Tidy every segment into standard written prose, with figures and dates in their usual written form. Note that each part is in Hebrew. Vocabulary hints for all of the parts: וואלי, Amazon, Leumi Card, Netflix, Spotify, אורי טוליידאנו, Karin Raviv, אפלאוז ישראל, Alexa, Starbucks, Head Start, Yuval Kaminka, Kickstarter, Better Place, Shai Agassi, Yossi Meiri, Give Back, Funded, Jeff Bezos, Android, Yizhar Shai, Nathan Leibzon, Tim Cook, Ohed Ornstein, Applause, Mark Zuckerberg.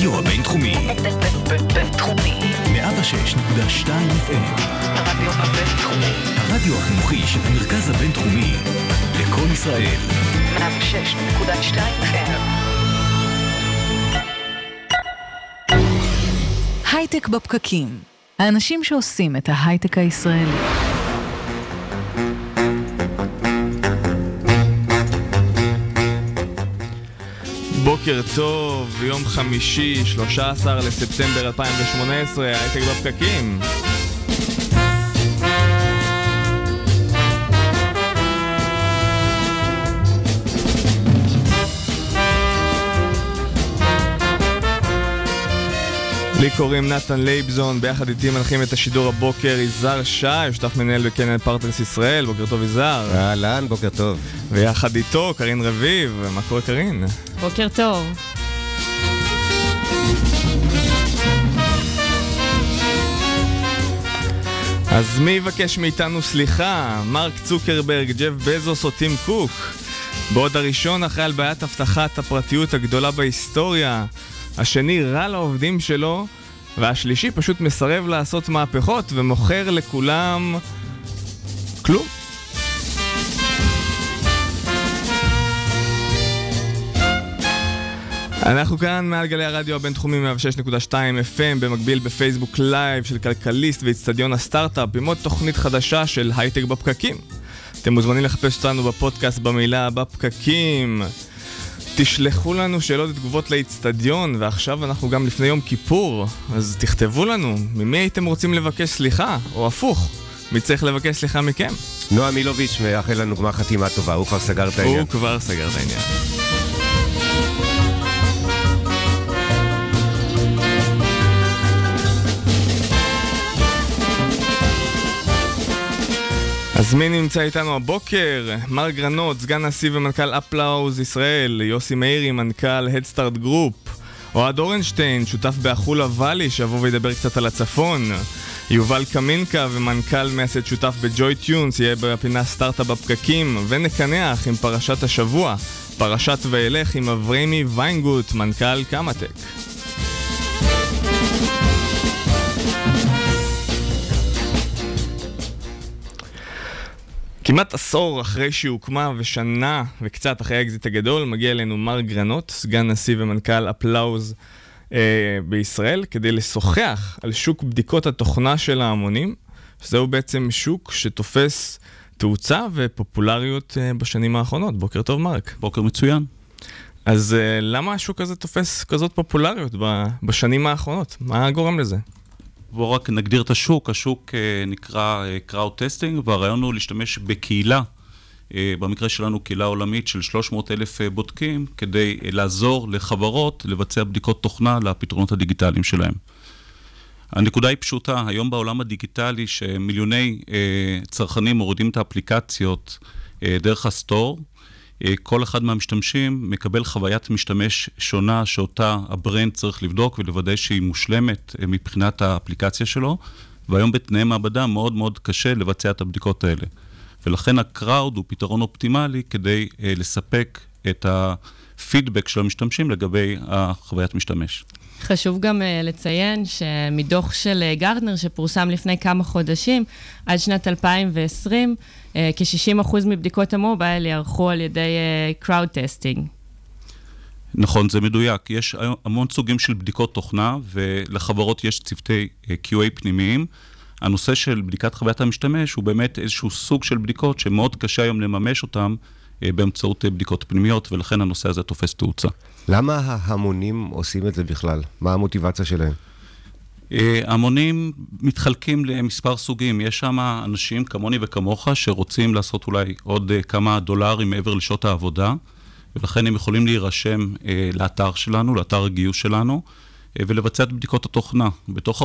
הרדיו הבינתחומי. בינתחומי. 106.2 FM. הרדיו הבינתחומי. הרדיו החינוכי של המרכז הבינתחומי. לכל ישראל. 106.2 FM. הייטק בפקקים. האנשים שעושים את ההייטק הישראלי. בוקר טוב, יום חמישי, 13 לספטמבר 2018, הייטק בפקקים. לי קוראים נתן לייבזון, ביחד איתי מנחים את השידור הבוקר יזהר שי, שותף מנהל בקנן פרטנרס ישראל. בוקר טוב יזהר. אהלן, בוקר טוב. ויחד איתו קרין רביב. מה קורה קרין? בוקר טוב. אז מי יבקש מאיתנו סליחה? מרק צוקרברג, ג'ף בזוס או טים קוק? בעוד הראשון אחראי על בעיית הבטחת הפרטיות הגדולה בהיסטוריה, השני רע לעובדים שלו, והשלישי פשוט מסרב לעשות מהפכות ומוכר לכולם כלום. אנחנו כאן מעל גלי הרדיו הבינתחומי 106.2 FM, במקביל בפייסבוק לייב של כלכליסט ואצטדיון הסטארט-אפ, עם עוד תוכנית חדשה של הייטק בפקקים. אתם מוזמנים לחפש אותנו בפודקאסט במילה בפקקים. תשלחו לנו שאלות ותגובות לאצטדיון, ועכשיו אנחנו גם לפני יום כיפור, אז תכתבו לנו, ממי הייתם רוצים לבקש סליחה, או הפוך, מי צריך לבקש סליחה מכם? נועה מילוביץ' מאחל לנו גמר חתימה טובה, הוא כבר סגר את העניין. הוא כבר סגר את העניין. אז מי נמצא איתנו הבוקר? מרק גרנות, סגן נשיא ומנכ"ל אפלאוז ישראל, יוסי מאירי, מנכ"ל Headstart Group, אוהד אורנשטיין, שותף בחולה וואלי, שיבוא וידבר קצת על הצפון, יובל קמינקה ומנכ"ל מייסד שותף בג'וי טיונס, יהיה בפינה סטארט-אפ בפקקים, ונקנח עם פרשת השבוע, פרשת ואילך עם אבריימי ויינגוט, מנכ"ל קמטק. כמעט עשור אחרי שהוקמה ושנה וקצת אחרי האקזיט הגדול, מגיע אלינו מרק גרנות, סגן נשיא ומנכ"ל אפלאוז בישראל, כדי לשוחח על שוק בדיקות התוכנה של ההמונים, שזהו בעצם שוק שתופס תאוצה ופופולריות בשנים האחרונות. בוקר טוב מרק. בוקר מצוין. אז למה השוק הזה תופס כזאת פופולריות בשנים האחרונות? מה גורם לזה? בואו רק נגדיר את השוק. השוק נקרא crowd testing, והרעיון הוא להשתמש בקהילה, במקרה שלנו קהילה עולמית של 300,000 בודקים, כדי לעזור לחברות לבצע בדיקות תוכנה לפתרונות הדיגיטליים שלהם. הנקודה היא פשוטה, היום בעולם הדיגיטלי שמיליוני צרכנים מורידים את האפליקציות דרך הסטור, כל אחד מהמשתמשים מקבל חוויית משתמש שונה, שאותה הברנד צריך לבדוק ולוודא שהיא מושלמת מבחינת האפליקציה שלו, והיום בתנאי מעבדה מאוד מאוד קשה לבצע את הבדיקות האלה. ולכן הקראוד הוא פתרון אופטימלי כדי לספק את הפידבק של המשתמשים לגבי חוויית משתמש. חשוב גם לציין שמדוח של גרטנר שפורסם לפני כמה חודשים, עד שנת 2020, כ-60% מבדיקות המובייל יערכו על ידי crowd testing. נכון, זה מדויק. יש המון סוגים של בדיקות תוכנה, ולחברות יש צוותי QA פנימיים. הנושא של בדיקת חוויית המשתמש הוא באמת איזשהו סוג של בדיקות שמאוד קשה היום לממש אותם באמצעות בדיקות פנימיות, ולכן הנושא הזה תופס תאוצה. למה ההמונים עושים את זה בכלל? מה המוטיבציה שלהם? המונים מתחלקים למספר סוגים. יש שם אנשים כמוני וכמוך שרוצים לעשות אולי עוד כמה דולרים מעבר לשעות העבודה, ולכן הם יכולים להירשם לאתר שלנו, לאתר הגיוס שלנו, ולבצע את בדיקות התוכנה. בתוך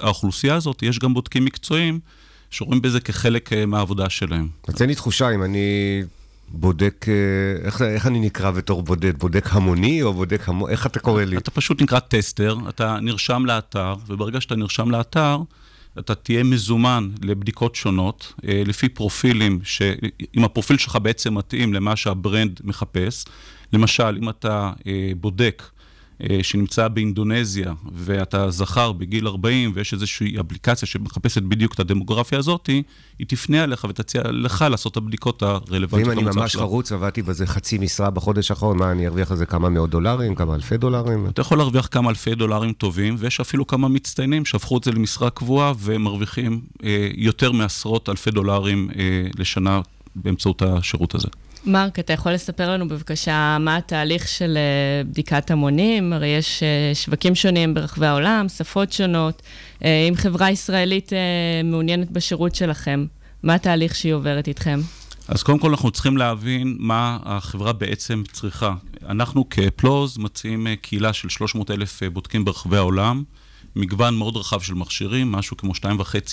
האוכלוסייה הזאת יש גם בודקים מקצועיים שרואים בזה כחלק מהעבודה שלהם. נצא לי תחושה אם אני בודק, איך אני נקרא בתור בודד? בודק המוני או בודק המוני? איך אתה קורא לי? אתה פשוט נקרא טסטר, אתה נרשם לאתר, וברגע שאתה נרשם לאתר, אתה תהיה מזומן לבדיקות שונות, לפי פרופילים, אם הפרופיל שלך בעצם מתאים למה שהברנד מחפש. למשל, אם אתה בודק שנמצא באינדונזיה, ואתה זכר בגיל 40, ויש איזושהי אפליקציה שמחפשת בדיוק את הדמוגרפיה הזאת, היא תפנה עליך ותציע לך לעשות את הבדיקות הרלוונטיות. ואם אני ממש חרוץ, עבדתי בזה חצי משרה בחודש האחרון, מה, אני ארוויח על זה כמה מאות דולרים, כמה אלפי דולרים? אתה יכול להרוויח כמה אלפי דולרים טובים, ויש אפילו כמה מצטיינים שהפכו את זה למשרה קבועה, ומרוויחים יותר מעשרות אלפי דולרים לשנה באמצעות השירות הזה. מרק, אתה יכול לספר לנו בבקשה מה התהליך של בדיקת המונים? הרי יש שווקים שונים ברחבי העולם, שפות שונות. אם חברה ישראלית מעוניינת בשירות שלכם, מה התהליך שהיא עוברת איתכם? אז קודם כל אנחנו צריכים להבין מה החברה בעצם צריכה. אנחנו כאפלאוז מציעים קהילה של 300,000 בודקים ברחבי העולם, מגוון מאוד רחב של מכשירים, משהו כמו 2.5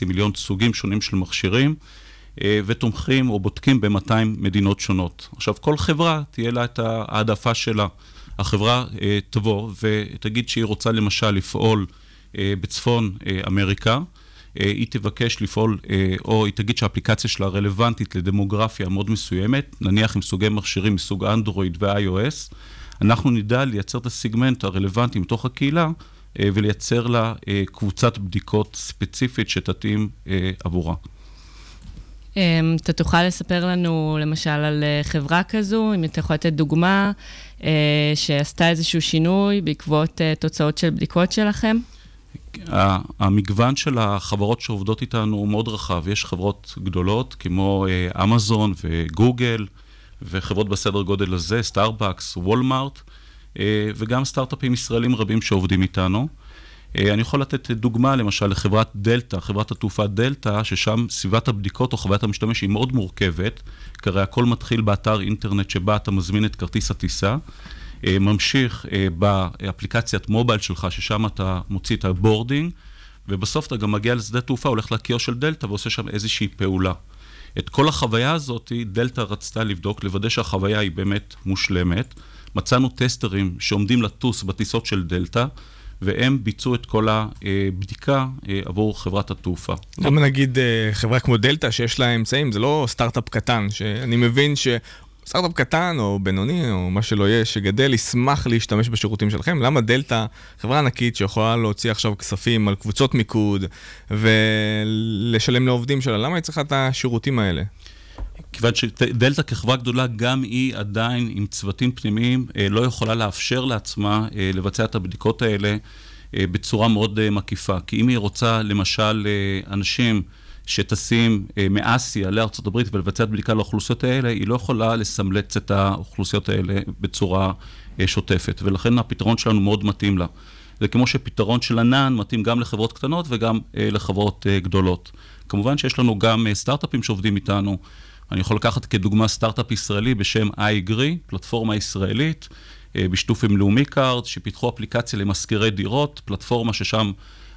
מיליון סוגים שונים של מכשירים, ותומכים או בודקים ב-200 מדינות שונות. עכשיו, כל חברה תהיה לה את העדפה שלה. החברה תבוא ותגיד שהיא רוצה למשל לפעול בצפון אמריקה, היא תבקש לפעול, או היא תגיד שהאפליקציה שלה רלוונטית לדמוגרפיה מאוד מסוימת, נניח עם סוגי מכשירים מסוג אנדרואיד ו-iOS, אנחנו נדע לייצר את הסיגמנט הרלוונטי מתוך הקהילה, ולייצר לה קבוצת בדיקות ספציפית שתתאים עבורה. אתה תוכל לספר לנו למשל על חברה כזו, אם אתה יכול לתת דוגמה שעשתה איזשהו שינוי בעקבות תוצאות של בדיקות שלכם? המגוון של החברות שעובדות איתנו הוא מאוד רחב. יש חברות גדולות כמו אמזון וגוגל וחברות בסדר גודל הזה, סטארבקס, וולמארט, וגם סטארט-אפים ישראלים רבים שעובדים איתנו. אני יכול לתת דוגמה, למשל, לחברת דלטה, חברת התעופה דלטה, ששם סביבת הבדיקות או חוויית המשתמש היא מאוד מורכבת, כרי הכל מתחיל באתר אינטרנט שבה אתה מזמין את כרטיס הטיסה, ממשיך באפליקציית מובייל שלך, ששם אתה מוציא את הבורדינג, ובסוף אתה גם מגיע לשדה תעופה, הולך לקיוסק של דלטה ועושה שם איזושהי פעולה. את כל החוויה הזאת, דלטה רצתה לבדוק, לוודא שהחוויה היא באמת מושלמת. מצאנו טסטרים שעומדים לטוס בטיסות של דלטה, והם ביצעו את כל הבדיקה עבור חברת התעופה. למה נגיד חברה כמו דלטה שיש לה אמצעים, זה לא סטארט-אפ קטן, שאני מבין שסטארט-אפ קטן או בינוני או מה שלא יהיה, שגדל ישמח להשתמש בשירותים שלכם, למה דלטה, חברה ענקית שיכולה להוציא עכשיו כספים על קבוצות מיקוד ולשלם לעובדים שלה, למה היא צריכה את השירותים האלה? כיוון שדלטה כחברה גדולה, גם היא עדיין עם צוותים פנימיים, לא יכולה לאפשר לעצמה לבצע את הבדיקות האלה בצורה מאוד מקיפה. כי אם היא רוצה, למשל, אנשים שטסים מאסיה לארצות הברית ולבצע את בדיקה לאוכלוסיות האלה, היא לא יכולה לסמלץ את האוכלוסיות האלה בצורה שוטפת. ולכן הפתרון שלנו מאוד מתאים לה. זה כמו שפתרון של ענן מתאים גם לחברות קטנות וגם לחברות גדולות. כמובן שיש לנו גם סטארט-אפים שעובדים איתנו. אני יכול לקחת כדוגמה סטארט-אפ ישראלי בשם i-Gree, פלטפורמה ישראלית, בשיתוף עם לאומי קארד, שפיתחו אפליקציה למזכירי דירות, פלטפורמה ששם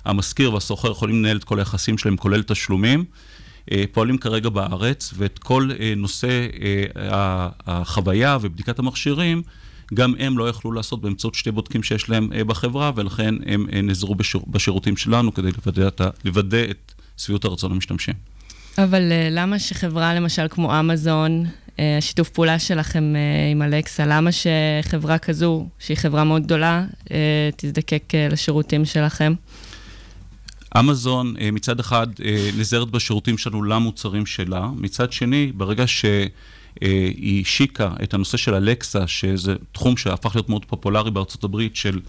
המזכיר והסוחר יכולים לנהל את כל היחסים שלהם, כולל תשלומים, פועלים כרגע בארץ, ואת כל נושא החוויה ובדיקת המכשירים, גם הם לא יכלו לעשות באמצעות שתי בודקים שיש להם בחברה, ולכן הם נזרו בשירותים שלנו כדי לוודא את סביבות הרצון המשתמשים. אבל למה שחברה, למשל, כמו אמזון, שיתוף פעולה שלכם עם אלקסה, למה שחברה כזו, שהיא חברה מאוד גדולה, תזדקק לשירותים שלכם? אמזון, מצד אחד, נזרת בשירותים שלנו למוצרים שלה. מצד שני, ברגע שהיא שיקה את הנושא של אלקסה, שזה תחום שהפך להיות מאוד פופולרי בארצות הברית, של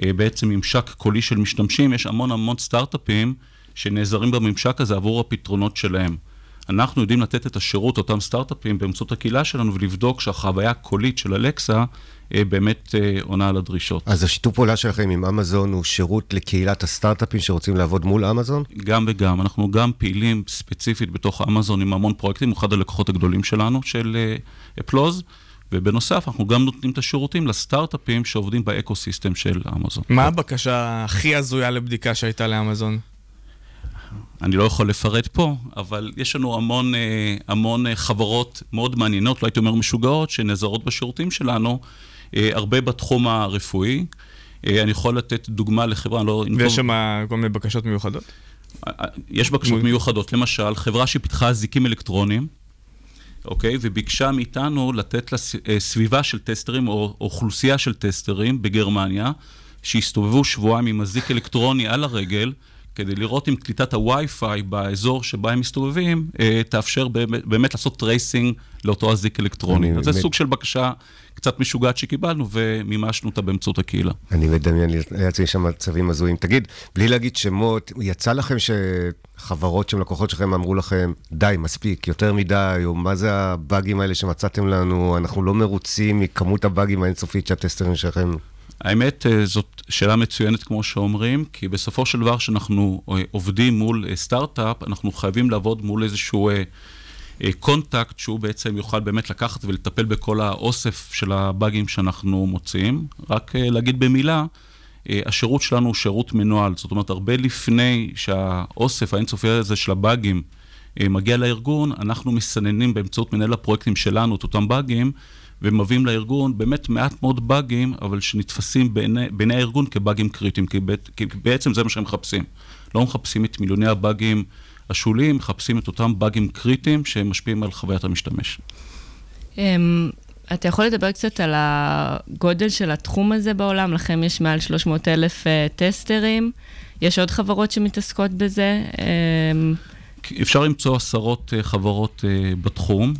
בעצם ממשק קולי של משתמשים, יש המון המון סטארט-אפים, שנעזרים בממשק הזה עבור הפתרונות שלהם. אנחנו יודעים לתת את השירות אותם סטארט-אפים באמצעות הקהילה שלנו, ולבדוק שהחוויה הקולית של אלקסה באמת עונה על הדרישות. אז השיתוף פעולה שלכם עם אמזון הוא שירות לקהילת הסטארט-אפים שרוצים לעבוד מול אמזון? גם וגם. אנחנו גם פעילים ספציפית בתוך אמזון עם המון פרויקטים, הוא אחד הלקוחות הגדולים שלנו, של אפלאוז, ובנוסף, אנחנו גם נותנים את השירותים לסטארט-אפים שעובדים באקוסיסטם של אמזון. מה הבקשה הכי הזויה לבדיקה שהייתה לאמזון? אני לא יכול לפרט פה, אבל יש לנו המון חברות מאוד מעניינות, לא הייתי אומר משוגעות, שנעזרות בשירותים שלנו, הרבה בתחום הרפואי. אני יכול לתת דוגמה לחברה, לא... ויש שם כל מיני בקשות מיוחדות? יש בקשות מיוחדות, למשל, חברה שפיתחה אזיקים אלקטרונים, אוקיי, וביקשה מאיתנו לתת לה סביבה של טסטרים, או אוכלוסייה של טסטרים בגרמניה, שהסתובבו שבועיים עם מזיק אלקטרוני על הרגל, כדי לראות אם קליטת הווי-פיי באזור שבה הם מסתובבים, תאפשר באמת לעשות טרייסינג לאותו הזיק אלקטרוני. אז זה סוג של בקשה קצת משוגעת שקיבלנו, ומימשנו אותה באמצעות הקהילה. אני מדמיין לעצמי שם מצבים הזויים. תגיד, בלי להגיד שמות, יצא לכם שחברות של לקוחות שלכם אמרו לכם, די, מספיק, יותר מדי, או מה זה הבאגים האלה שמצאתם לנו, אנחנו לא מרוצים מכמות הבאגים האינסופית שהטסטרים שלכם? האמת, זאת שאלה מצוינת כמו שאומרים, כי בסופו של דבר שאנחנו עובדים מול סטארט-אפ, אנחנו חייבים לעבוד מול איזשהו קונטקט שהוא בעצם יוכל באמת לקחת ולטפל בכל האוסף של הבאגים שאנחנו מוצאים. רק להגיד במילה, השירות שלנו הוא שירות מנועל, זאת אומרת, הרבה לפני שהאוסף האינסופי הזה של הבאגים מגיע לארגון, אנחנו מסננים באמצעות מנהל הפרויקטים שלנו את אותם באגים, ומביאים לארגון באמת מעט מאוד באגים, אבל שנתפסים בעיני הארגון כבאגים קריטיים, כי בעצם זה מה שהם מחפשים. לא מחפשים את מיליוני הבאגים השוליים, מחפשים את אותם באגים קריטיים שמשפיעים על חוויית המשתמש. אתה יכול לדבר קצת על הגודל של התחום הזה בעולם? לכם יש מעל 300,000 טסטרים, יש עוד חברות שמתעסקות בזה? אפשר למצוא עשרות חברות בתחום.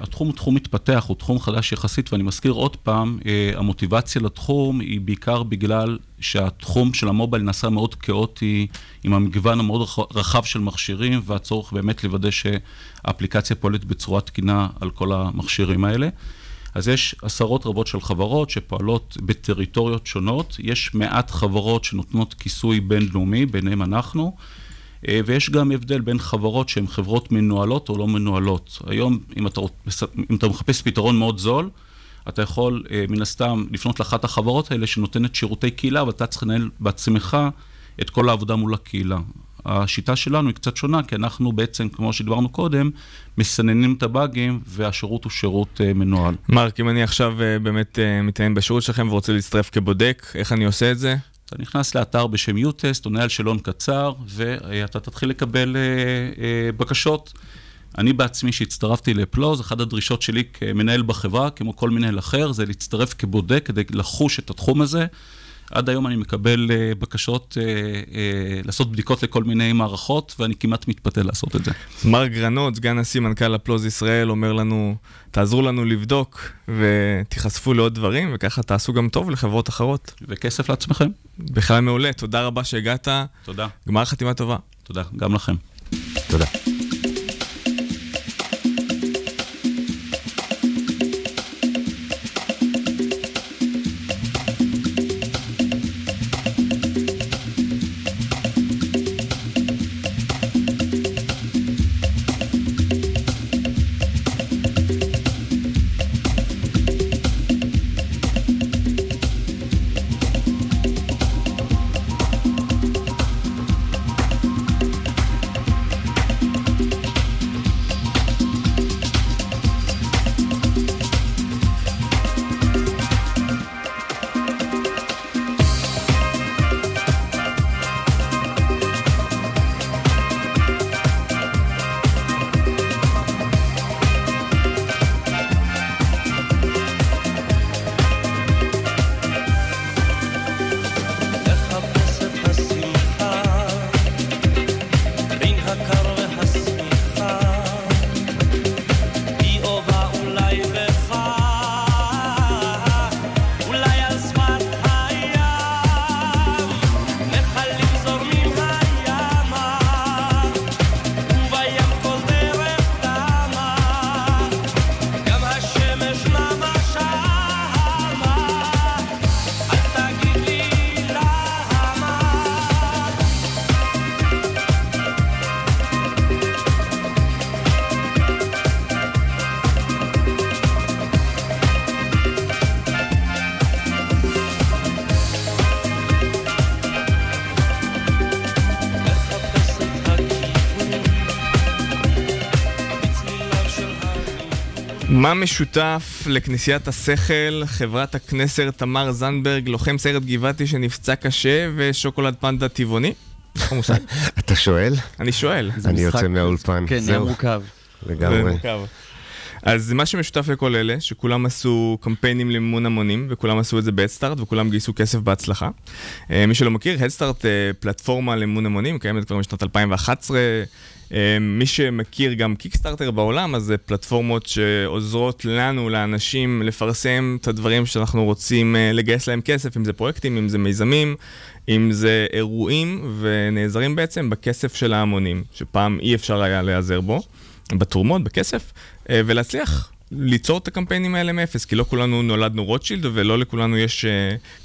התחום הוא תחום מתפתח, הוא תחום חדש יחסית, ואני מזכיר עוד פעם, המוטיבציה לתחום היא בעיקר בגלל שהתחום של המובייל נעשה מאוד כאוטי, עם המגוון המאוד רחב של מכשירים, והצורך באמת לוודא שהאפליקציה פועלת בצורה תקינה על כל המכשירים האלה. אז יש עשרות רבות של חברות שפועלות בטריטוריות שונות, יש מעט חברות שנותנות כיסוי בינלאומי, ביניהם אנחנו, ויש גם הבדל בין חברות שהן חברות מנוהלות או לא מנוהלות. היום, אם אתה מחפש פתרון מאוד זול, אתה יכול מן הסתם לפנות לאחת החברות האלה שנותנת שירותי קהילה, ואתה צריך לנהל בעצמך את כל העבודה מול הקהילה. השיטה שלנו היא קצת שונה, כי אנחנו בעצם, כמו שדיברנו קודם, מסננים את הבאגים, והשירות הוא שירות מנוהל. מרק, אם אני עכשיו באמת מתעניין בשירות שלכם ורוצה להצטרף כבודק, איך אני עושה את זה? אתה נכנס לאתר בשם יוטסט, עונה על שאלון קצר, ואתה תתחיל לקבל בקשות. אני בעצמי שהצטרפתי לאפלאוז, אחת הדרישות שלי כמנהל בחברה, כמו כל מנהל אחר, זה להצטרף כבודק כדי לחוש את התחום הזה. עד היום אני מקבל בקשות לעשות בדיקות לכל מיני מערכות, ואני כמעט מתפתה לעשות את זה. מרק גרנות, סגן נשיא מנכ"ל אפלאוז ישראל, אומר לנו, תעזרו לנו לבדוק, ותיחשפו לעוד דברים, וככה תעשו גם טוב לחברות אחרות. וכסף לעצמכם. בכלל מעולה, תודה רבה שהגעת. תודה. גמר חתימה טובה. תודה, גם לכם. תודה. מה משותף לכנסיית השכל, חברת הכנסר תמר זנדברג, לוחם סיירת גבעתי שנפצע קשה ושוקולד פנדה טבעוני? אתה שואל? אני שואל. אני יוצא מהאולפן. כן, זה מורכב. לגמרי. אז מה שמשותף לכל אלה, שכולם עשו קמפיינים למימון המונים, וכולם עשו את זה ב-Headstart, וכולם גייסו כסף בהצלחה. מי שלא מכיר, Headstart, פלטפורמה למימון המונים, קיימת כבר משנת 2011, מי שמכיר גם קיקסטארטר בעולם, אז זה פלטפורמות שעוזרות לנו, לאנשים, לפרסם את הדברים שאנחנו רוצים לגייס להם כסף, אם זה פרויקטים, אם זה מיזמים, אם זה אירועים, ונעזרים בעצם בכסף של ההמונים, שפעם אי אפשר היה להיעזר בו, בתורמות, בכסף, ולהצליח ליצור את הקמפיינים האלה מאפס, כי לא כולנו נולדנו רוטשילד, ולא לכולנו יש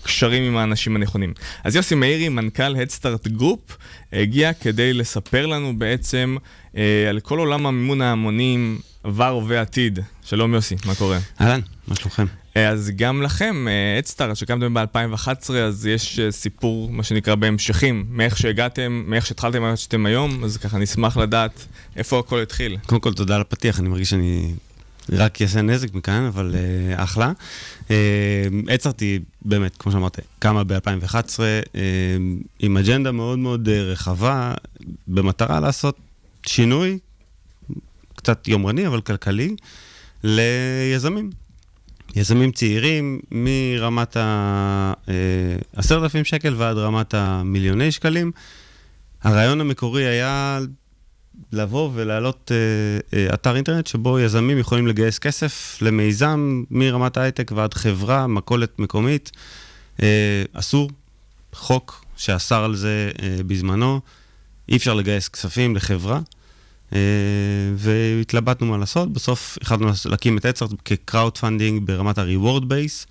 קשרים עם האנשים הנכונים. אז יוסי מאירי, מנכ"ל Headstart Group, הגיע כדי לספר לנו בעצם על כל עולם המימון ההמונים, עבר ועתיד. שלום יוסי, מה קורה? אהלן, מה שלומכם? אז גם לכם, Headstart, שקמתם ב-2011, אז יש סיפור, מה שנקרא, בהמשכים, מאיך שהגעתם, מאיך שהתחלתם, מאיך שאתם היום, אז ככה נשמח לדעת איפה הכל התחיל. קודם כל, תודה על הפתיח, אני מרגיש שאני רק יעשה נזק מכאן, אבל אחלה. Headstart היא באמת, כמו שאמרת, קמה ב-2011, עם אג'נדה מאוד מאוד רחבה, במטרה לעשות שינוי, קצת יומרני, אבל כלכלי, ליזמים. יזמים צעירים מרמת ה-10,000 שקל ועד רמת המיליוני שקלים. הרעיון המקורי היה לבוא ולהעלות אתר אינטרנט שבו יזמים יכולים לגייס כסף למיזם מרמת הייטק ועד חברה, מכולת מקומית. אסור, חוק שאסר על זה בזמנו. אי אפשר לגייס כספים לחברה. והתלבטנו מה לעשות, בסוף החלטנו להקים את Headstart כקראוד פנדינג ברמת ה-reward base.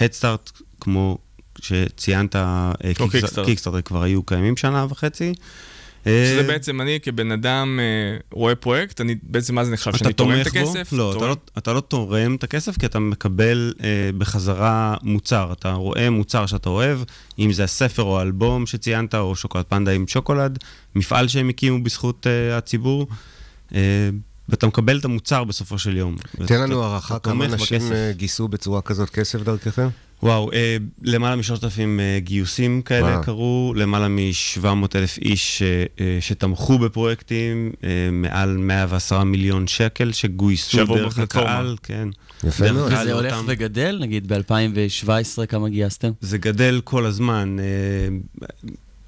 Headstart, כמו שציינת, קיקסטארטר כבר היו קיימים שנה וחצי. שזה בעצם אני כבן אדם רואה פרויקט, אני בעצם מה זה נחשב, שאני תורם את הכסף? לא, אתה לא תורם את הכסף כי אתה מקבל בחזרה מוצר, אתה רואה מוצר שאתה אוהב, אם זה הספר או האלבום שציינת, או שוקולד פנדה עם שוקולד, מפעל שהם הקימו בזכות הציבור, ואתה מקבל את המוצר בסופו של יום. תן לנו הערכה, כמה אנשים גיסו בצורה כזאת כסף דרככם? וואו, למעלה מ-3,000 גיוסים כאלה קרו, למעלה מ-700,000 איש שתמכו בפרויקטים, מעל 110 מיליון שקל שגויסו דרך הקהל. יפה מאוד. וזה הולך וגדל, נגיד ב-2017 כמה גייסתם? זה גדל כל הזמן,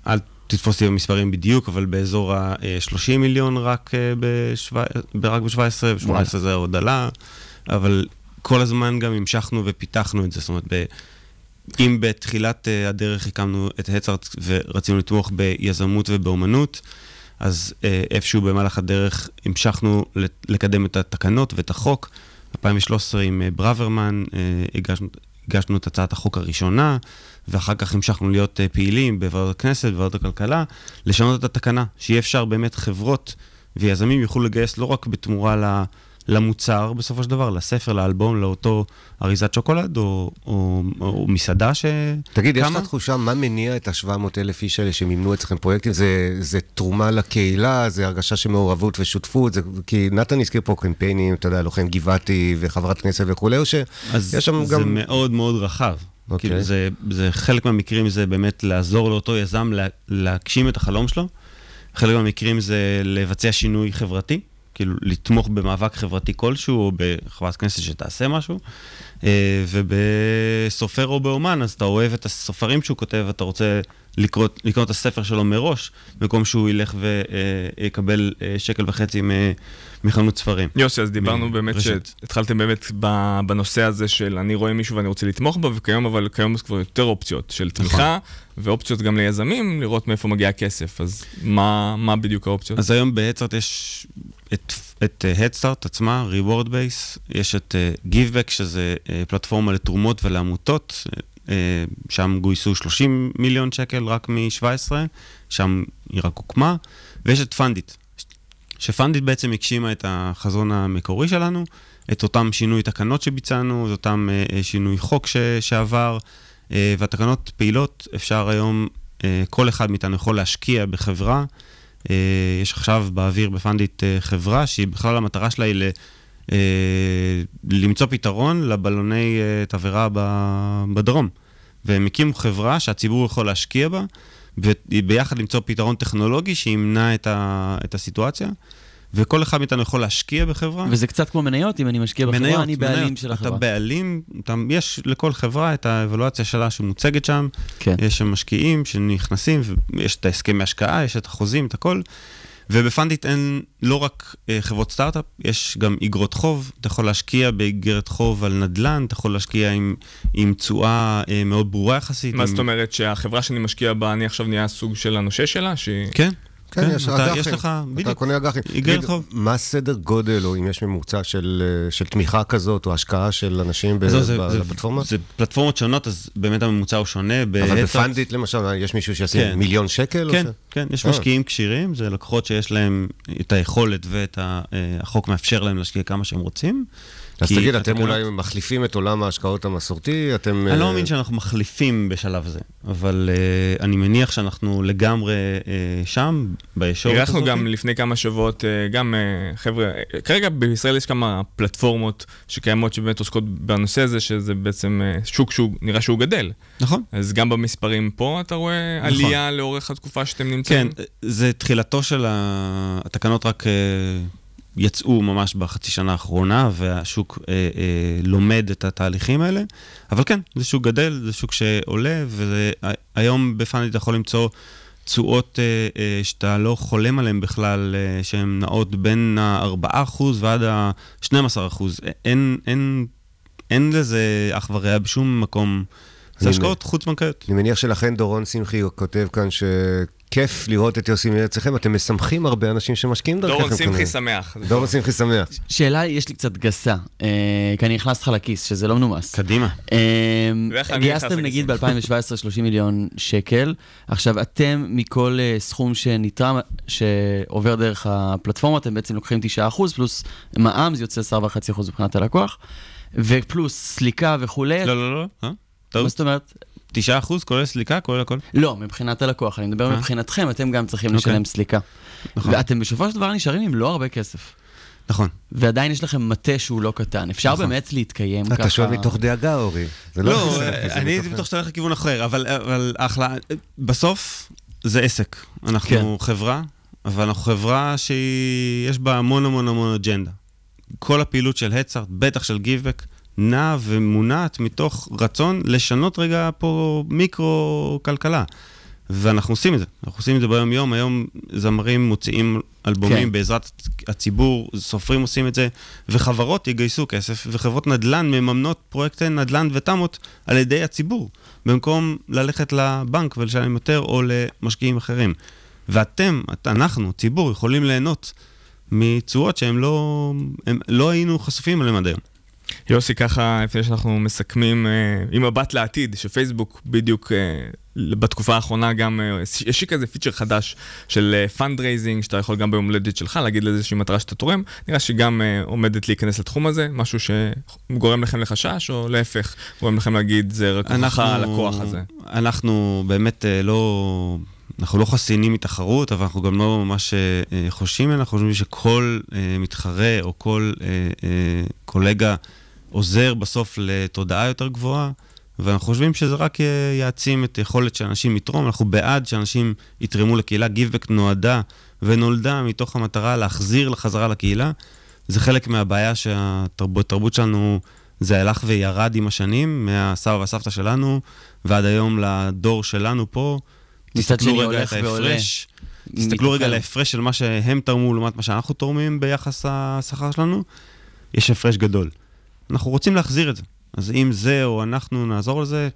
אל תתפוס לי במספרים בדיוק, אבל באזור ה-30 מיליון רק ב-17, ב-18 זה עוד עלה, אבל כל הזמן גם המשכנו ופיתחנו את זה, זאת אומרת, אם בתחילת הדרך הקמנו את Headstart ורצינו לתמוך ביזמות ובאומנות, אז איפשהו במהלך הדרך המשכנו לקדם את התקנות ואת החוק. 2013 עם ברוורמן הגשנו את הצעת החוק הראשונה, ואחר כך המשכנו להיות פעילים בוועדת הכנסת, בוועדת הכלכלה, לשנות את התקנה, שיהיה אפשר באמת חברות ויזמים יוכלו לגייס לא רק בתמורה למוצר, בסופו של דבר, לספר, לאלבום, לאותו אריזת שוקולד, או מסעדה תגיד, יש לך תחושה, מה מניע את ה-700,000 איש האלה שמימנו אצלכם פרויקטים? זה תרומה לקהילה, זה הרגשה שמעורבות ושותפות, כי נתן הזכיר פה קמפיינים, אתה יודע, לוחם גבעתי וחברת כנסת וכו', או שיש שם גם זה מאוד מאוד רחב. כאילו זה חלק מהמקרים זה באמת לעזור לאותו יזם להגשים את החלום שלו. חלק מהמקרים זה לבצע שינוי חברתי. כאילו לתמוך במאבק חברתי כלשהו, או בחברת כנסת שתעשה משהו, ובסופר או באומן, אז אתה אוהב את הסופרים שהוא כותב, אתה רוצה לקרוא את הספר שלו מראש, במקום שהוא ילך ויקבל $1.50 מחנות ספרים. יוסי, אז דיברנו באמת שהתחלתם באמת בנושא הזה של אני רואה מישהו ואני רוצה לתמוך בו, וכיום אבל כיום יש כבר יותר אופציות של תמיכה, ואופציות גם ליזמים, לראות מאיפה מגיע הכסף. אז מה בדיוק האופציות? אז היום ב-Headstart יש את Headstart עצמה, Reward Base, יש את Give Back, שזה פלטפורמה לתרומות ולעמותות, שם גויסו 30 מיליון שקל רק מ-17, שם היא רק הוקמה, ויש את Funded, שפנדית בעצם הקשימה את החזון המקורי שלנו, את אותם שינוי תקנות שביצענו, את אותם שינוי חוק שעבר, והתקנות פעילות, אפשר היום, כל אחד מאיתנו יכול להשקיע בחברה, יש עכשיו באוויר בפנדית חברה, שהיא בכלל המטרה שלה היא למצוא פתרון לבלוני תברה בדרום, והם הקימו חברה שהציבור יכול להשקיע בה, וביחד למצוא פתרון טכנולוגי שימנע את הסיטואציה, וכל אחד מאיתנו יכול להשקיע בחברה. וזה קצת כמו מניות, אם אני משקיע בחברה, אני בעלים של החברה. אתה בעלים, יש לכל חברה את האבלואציה שלה שמוצגת שם, יש משקיעים שנכנסים, יש את ההסכם מהשקעה, יש את החוזים, את הכל. ובפנדית אין לא רק חברות סטארט-אפ, יש גם איגרות חוב, אתה יכול להשקיע באיגרת חוב על נדל"ן, אתה יכול להשקיע עם תשואה מאוד ברורה יחסית. מה זאת אומרת שהחברה שאני משקיע בה, אני עכשיו נהיה סוג של הנושה שלה? כן. כן, יש אג"חים, אתה קונה אג"חים. מה סדר גודל, או אם יש ממוצע של תמיכה כזאת, או השקעה של אנשים בפלטפורמה? זה פלטפורמות שונות, אז באמת הממוצע הוא שונה. אבל בפנדית, למשל, יש מישהו שישים $1,000,000? כן, כן, יש משקיעים כשירים, זה לקוחות שיש להם את היכולת ואת החוק מאפשר להם להשקיע כמה שהם רוצים. אז תגיד, אתם אולי מחליפים את עולם ההשקעות המסורתי, אתם... אני לא מאמין שאנחנו מחליפים בשלב זה, אבל אני מניח שאנחנו לגמרי שם, בישורת הזאת. אנחנו גם לפני כמה שבועות, גם חבר'ה, כרגע בישראל יש כמה פלטפורמות שקיימות שבאמת עוסקות בנושא הזה, שזה בעצם שוק שהוא נראה שהוא גדל. נכון. אז גם במספרים פה אתה רואה עלייה לאורך התקופה שאתם נמצאים? כן, זה תחילתו של התקנות רק... יצאו ממש בחצי שנה האחרונה, והשוק לומד את התהליכים האלה, אבל כן, זה שוק גדל, זה שוק שעולה, והיום בפנדית אתה יכול למצוא תשואות שאתה לא חולם עליהן בכלל, שהן נעות בין ה-4% ועד ה-12%. אין לזה אך ורע בשום מקום, זה השקעות חוץ בנקאיות. אני מניח שלכן דורון שמחי כותב כאן ש... כיף לראות את יוסי אצלכם, אתם משמחים הרבה אנשים שמשקיעים דרככם. דורון שמחי שמח. דורון שמחי שמח. שאלה יש לי קצת גסה, כי אני אכנס לך לכיס, שזה לא מנומס. קדימה. גייסתם נגיד ב-2017 $30 מיליון, עכשיו אתם מכל סכום שנתרם, שעובר דרך הפלטפורמה, אתם בעצם לוקחים 9% פלוס מע"מ, זה יוצא 10.5% מבחינת הלקוח, ופלוס סליקה וכולי. לא. מה זאת אומרת? 9% כולל סליקה, כולל הכל? לא, מבחינת הלקוח. אני מדבר מבחינתכם, אתם גם צריכים לשלם סליקה. ואתם בשופו של דבר נשארים עם לא הרבה כסף. נכון. ועדיין יש לכם מטה שהוא לא קטן. אפשר באמת להתקיים ככה... אתה שואל מתוך דאגה, אורי. לא, אני הייתי מתוך שתלך לכיוון אחר, אבל אחלה. בסוף זה עסק. אנחנו חברה, אבל אנחנו חברה שיש בה המון המון המון אג'נדה. כל הפעילות של Head Start, בטח של Give Back, נע ומונעת מתוך רצון לשנות רגע פה מיקרו-כלכלה. ואנחנו עושים את זה. אנחנו עושים את זה ביום יום. היום זמרים מוציאים אלבומים בעזרת הציבור, סופרים עושים את זה, וחברות יגייסו כסף, וחברות נדל"ן מממנות פרויקטי נדל"ן ותמות על ידי הציבור, במקום ללכת לבנק ולשלם יותר או למשקיעים אחרים. ואתם, אנחנו, ציבור, יכולים ליהנות מצורות שהם לא היינו חשופים עליהם עד היום. יוסי, ככה, לפני שאנחנו מסכמים עם מבט לעתיד, שפייסבוק בדיוק בתקופה האחרונה גם השיקה איזה פיצ'ר חדש של פנדרייזינג, שאתה יכול גם ביום הולדת שלך להגיד לאיזושהי מטרה שאתה תורם, נראה שגם עומדת להיכנס לתחום הזה, משהו שגורם לכם לחשש, או להפך, גורם לכם להגיד, זה רק הלקוח הזה. אנחנו באמת לא... אנחנו לא חסינים מתחרות, אבל אנחנו גם לא ממש חושבים, אנחנו חושבים שכל מתחרה או כל קולגה עוזר בסוף לתודעה יותר גבוהה, ואנחנו חושבים שזה רק יעצים את היכולת שאנשים יתרום, אנחנו בעד שאנשים יתרמו לקהילה, Give Back נועדה ונולדה מתוך המטרה להחזיר לחזרה לקהילה, זה חלק מהבעיה שהתרבות שלנו זה הלך וירד עם השנים, מהסבא והסבתא שלנו, ועד היום לדור שלנו פה, תסתכלו רגע להפרש של מה שהם תרמו לעומת מה שאנחנו תורמים ביחס השכר שלנו, יש הפרש גדול. אנחנו רוצים להחזיר את זה, אז אם זה או אנחנו נעזור לזה,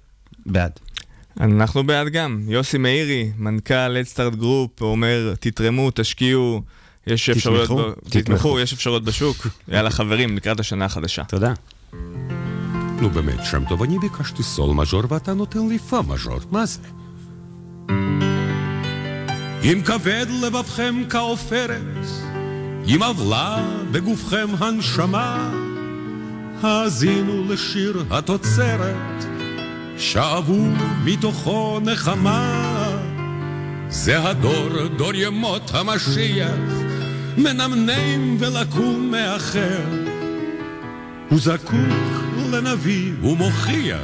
בעד. אנחנו בעד גם. יוסי מאירי, מנכ"ל Headstart Group, אומר תתרמו, תשקיעו, תתמכו, יש אפשרות בשוק. יאללה חברים, לקראת השנה החדשה. תודה. נו באמת, שם טוב, אני ביקשתי סול מז'ור ואתה נותן לי פה מז'ור, מה זה? אם כבד לבבכם כעופרת, אם עבלה בגופכם הנשמה, האזינו לשיר התוצרת, שאבו מתוכו נחמה. זה הדור, דור ימות המשיח, מנמנם ולקום מאחר, הוא זקוק לנביא ומוכיח,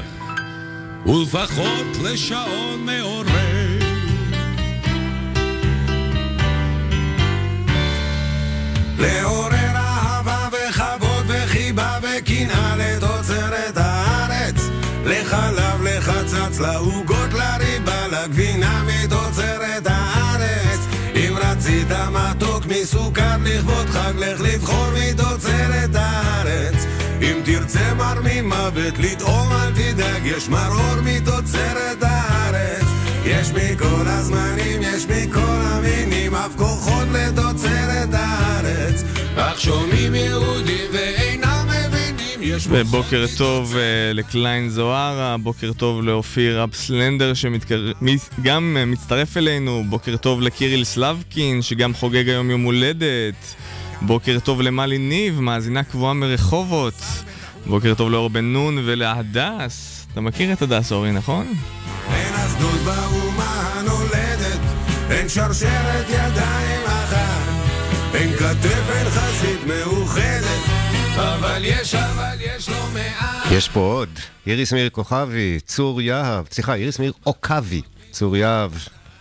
ולפחות לשעון מעורר. לעורר אהבה וכבוד וחיבה וקנאה לתוצרת הארץ, לחלב, לחצץ, לעוגות, לריבה, לגבינה מתוצרת הארץ. אם רצית מתוק מסוכר לכבוד חג, לך לבחור מתוצרת הארץ. אם תרצה מר ממוות לטעום אל תדאג, יש מרור מתוצרת הארץ. יש מכל הזמנים, יש מכל המינים, אף כוחות לתוצרת הארץ. אך שומעים יהודים ואינם מבינים. ובוקר טוב לקליין זוהרה, בוקר טוב לאופיר אפסלנדר שגם מצטרף אלינו, בוקר טוב לקיריל סלבקין שגם חוגג היום יום הולדת, בוקר טוב למלי ניב, מאזינה קבועה מרחובות, בוקר טוב לאור בן נון ולהדס. אתה מכיר את הדס אורי, נכון? אין אסדות באומה הנולדת, אין שרשרת ידיים אחת, אין כתף, אין חסית מאוחדת, אבל יש לא מעט. יש פה עוד, איריס מאיר כוכבי, צור יהב, איריס מאיר עוקבי, צור יהב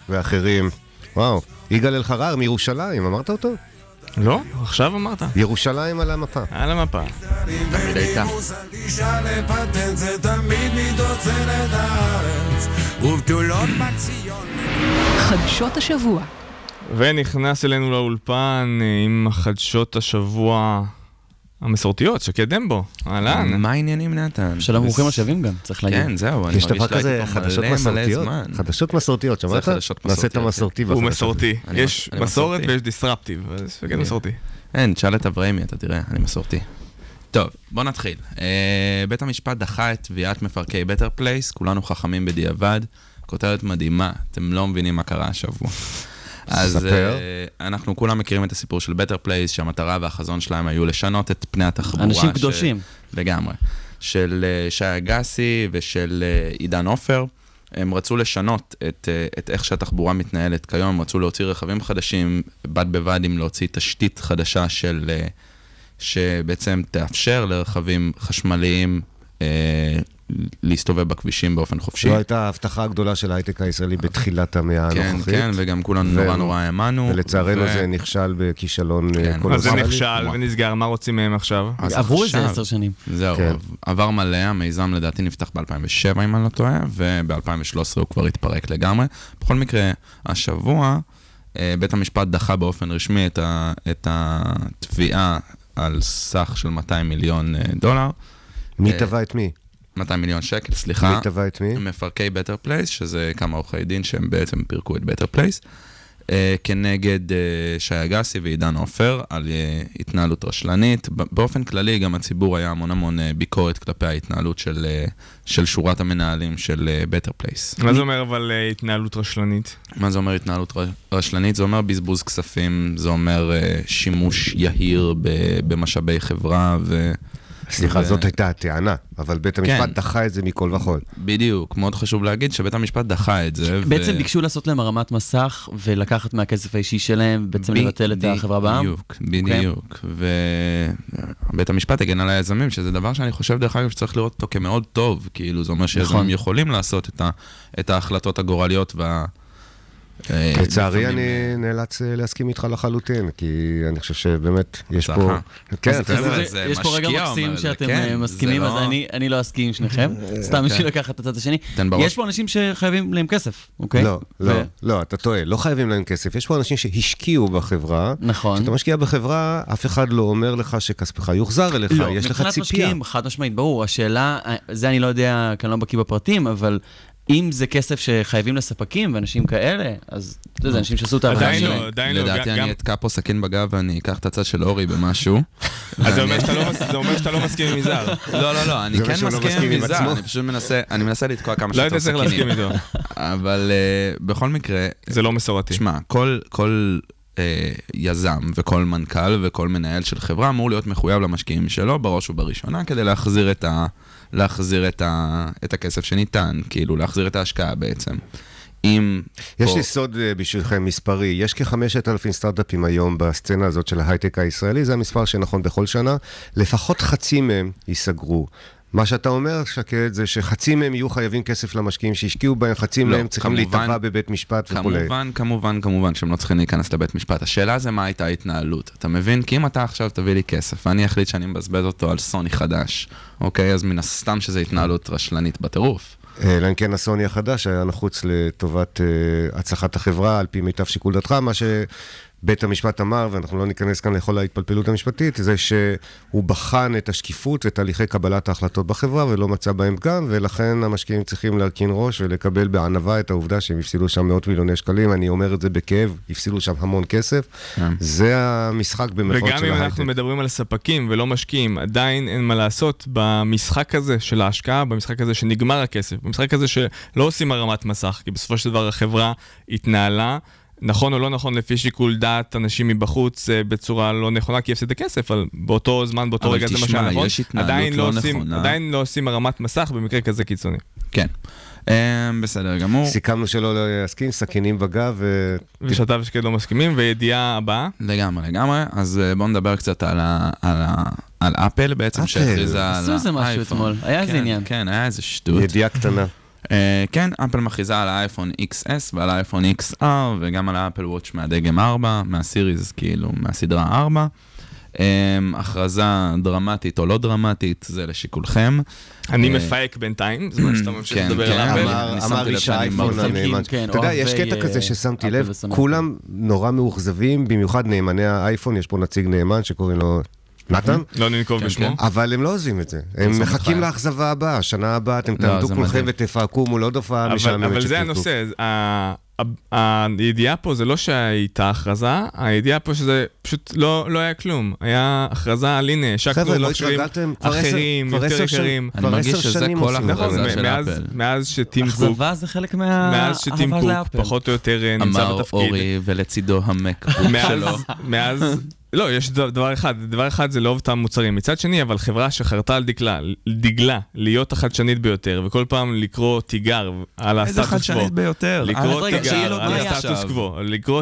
ואחרים. וואו, יגאל אלחרר מירושלים, אמרת אותו? לא, עכשיו אמרת. ירושלים על המפה. על המפה. תמיד הייתה. חדשות השבוע. ונכנס אלינו לאולפן עם חדשות השבוע המסורתיות, שקדם בו. אהלן. מה העניינים נתן? שלום ברוכים השבים גם, צריך להגיד. כן, זהו. יש דבר כזה חדשות מסורתיות. חדשות מסורתיות, שמעת? נעשה את המסורתי. הוא מסורתי. יש מסורת ויש דיסרפטיב, אז כן מסורתי. אין, תשאל את אברהימי, אתה תראה, אני מסורתי. טוב, בוא נתחיל. בית המשפט דחה את תביעת מפרקי Better Place, כולנו חכמים בדיעבד, כותרת מדהימה, אתם לא מבינים מה קרה השבוע. אז אנחנו כולם מכירים את הסיפור של Better Place, שהמטרה והחזון שלהם היו לשנות את פני התחבורה. אנשים קדושים. לגמרי. של שי אגסי ושל עידן עופר. הם רצו לשנות את איך שהתחבורה מתנהלת כיום. הם רצו להוציא רכבים חדשים, בד בבד עם להוציא תשתית חדשה של, שבעצם תאפשר לרכבים חשמליים להסתובב בכבישים באופן חופשי. זו הייתה ההבטחה הגדולה של ההייטק הישראלי בתחילת המאה הנוכחית. כן, כן, וגם כולנו נורא האמנו. ולצערנו זה נכשל בכישלון כל הזמן. זה נכשל ונסגר, מה רוצים מהם עכשיו? עברו איזה 10 שנים. זהו, עבר מלא, המיזם לדעתי נפתח ב-2007 אם אני לא טועה, וב-2013 הוא כבר התפרק לגמרי. בכל מקרה, השבוע בית המשפט דחה באופן רשמי את התביעה על סך של $200 מיליון. מי תבע את מי? $200 מיליון, סליחה. מי תבע את מי? מפרקי Better Place, שזה כמה עורכי דין שהם בעצם פירקו את Better Place, כנגד שי אגסי ועידן עופר על התנהלות רשלנית. באופן כללי גם הציבור היה המון המון ביקורת כלפי ההתנהלות של שורת המנהלים של Better Place. מה זה אומר אבל התנהלות רשלנית? מה זה אומר התנהלות רשלנית? זה אומר בזבוז כספים, זה אומר שימוש יהיר במשאבי חברה ו... סליחה, זאת הייתה הטענה, אבל בית המשפט דחה את זה מכל וכל. בדיוק, מאוד חשוב להגיד שבית המשפט דחה את זה. בעצם ביקשו לעשות להם הרמת מסך ולקחת מהכסף האישי שלהם, בעצם לבטל את החברה בעם. בדיוק, ובית המשפט הגן על היזמים, שזה דבר שאני חושב דרך אגב שצריך לראות אותו כמאוד טוב, כאילו זה אומר שיזמים יכולים לעשות את ההחלטות הגורליות וה... לצערי אני נאלץ להסכים איתך לחלוטין, כי אני חושב שבאמת יש פה... יש פה רגע מקסים שאתם מסכימים, אז אני לא אסכים שניכם, סתם בשביל לקחת את הצד השני. יש פה אנשים שחייבים להם כסף, אוקיי? לא, אתה טועה, לא חייבים להם כסף. יש פה אנשים שהשקיעו בחברה. נכון. כשאתה משקיע בחברה, אף אחד לא אומר לך שכספך יוחזר אליך, יש לך ציפייה. מבחינת משקיעים, חד משמעית, ברור. השאלה, זה אני לא יודע, כאן לא בקיא בפרטים, אבל... אם זה כסף שחייבים לספקים ואנשים כאלה, אז זה אנשים שעשו את העבודה שלהם. עדיין לא. לדעתי אני אתקע פה סכין בגב ואני אקח את הצד של אורי במשהו. אז זה אומר שאתה לא מסכים עם יזהר. לא, אני כן מסכים עם יזהר. אני פשוט מנסה לתקוע כמה שאתה סכינים. לא הייתי צריך להסכים איתו. אבל בכל מקרה... זה לא מסורתי. שמע, כל יזם וכל מנכ"ל וכל מנהל של חברה אמור להיות מחויב למשקיעים שלו בראש ובראשונה כדי להחזיר את ה... להחזיר את הכסף שניתן, כאילו להחזיר את ההשקעה בעצם. יש לי סוד בשבילכם מספרי, יש כ-5,000 סטארט-אפים היום בסצנה הזאת של ההייטק הישראלי, זה המספר שנכון בכל שנה, לפחות חצי מהם ייסגרו. מה שאתה אומר, שקד, זה שחצי מהם יהיו חייבים כסף למשקיעים שהשקיעו בהם, חצי מהם צריכים להתאבע בבית משפט וכו'. כמובן שהם לא צריכים להיכנס לבית משפט. השאלה זה מה הייתה ההתנהלות. אתה מבין? כי אם אתה עכשיו תביא לי כסף, ואני אחליט שאני מבזבז אותו על סוני חדש, אוקיי? אז מן הסתם שזה התנהלות רשלנית בטירוף. אלא אם כן הסוני החדש היה נחוץ לטובת הצלחת החברה, על פי מיטב שיקול דעתך, מה שבית המשפט אמר, ואנחנו לא ניכנס כאן לכל ההתפלפלות המשפטית, זה שהוא בחן את השקיפות ותהליכי קבלת ההחלטות בחברה, ולא מצא בהם פגם, ולכן המשקיעים צריכים להרכין ראש ולקבל בענווה את העובדה שהם יפסילו שם מאות מיליוני שקלים, אני אומר את זה בכאב, יפסילו שם המון כסף, זה המשחק במחרות של ההייטק. וגם אם אנחנו מדברים על ספקים ולא משקיעים, עדיין אין מה לעשות במשחק הזה של ההשקעה, במשחק הזה שנגמר הכסף, במשחק הזה שלא עושים הרמת מסך, כי בסופו של דבר החברה התנהלה, נכון או לא נכון, לפי שיקול דעת אנשים מבחוץ בצורה לא נכונה, כי יפסיד הכסף, אבל באותו זמן, באותו רגע זה משהו נכון, עדיין לא עושים הרמת מסך במקרה כזה קיצוני. כן. בסדר גמור. סיכמנו שלא להסכים, סכינים בגב. ושאתה ושקד לא מסכימים, וידיעה הבאה. לגמרי. אז בואו נדבר קצת על אפל בעצם, שהכריזה על האייפון. עשו זה משהו אתמול, היה איזה עניין. כן, היה איזה שטות. ידיעה קטנה. כן, אפל מכריזה על האייפון XS ועל האייפון XR וגם על האפל וואץ' מהדגם 4, מהסיריז, כאילו, מהסדרה 4. הכרזה דרמטית או לא דרמטית, זה לשיקולכם. אני מפייק בינתיים, זמן שאתה ממשיך לדבר על אפל. אמר איש האייפון הנאמן. אתה יודע, יש קטע כזה ששמתי לב, כולם נורא מאוחזבים, במיוחד נאמני האייפון, יש פה נציג נאמן שקוראים לו... נתן? לא ננקוב בשמו. אבל הם לא עוזבים את זה. הם מחכים לאכזבה הבאה. השנה הבאה אתם תעמדו כולכם ותפעקו מול עוד הופעה משעממת. אבל זה הנושא. הידיעה פה זה לא שהייתה הכרזה, הידיעה פה שזה פשוט לא היה כלום. היה הכרזה על הנה, שקנו מכשירים אחרים, יותר יקרים. אני מרגיש שזה כל הכרזה של אפל. מאז שטים קוק... הכזבה זה חלק מהאהבה לאפל. פחות או יותר נמצא בתפקיד. אמר אורי ולצידו המקבוק שלו. מאז... לא, יש דבר אחד זה לא אוהב את המוצרים. מצד שני, אבל חברה שחרתה על דגלה להיות החדשנית ביותר, וכל פעם לקרוא תיגר על הסטטוס קוו. איזה חדשנית ביותר? לקרוא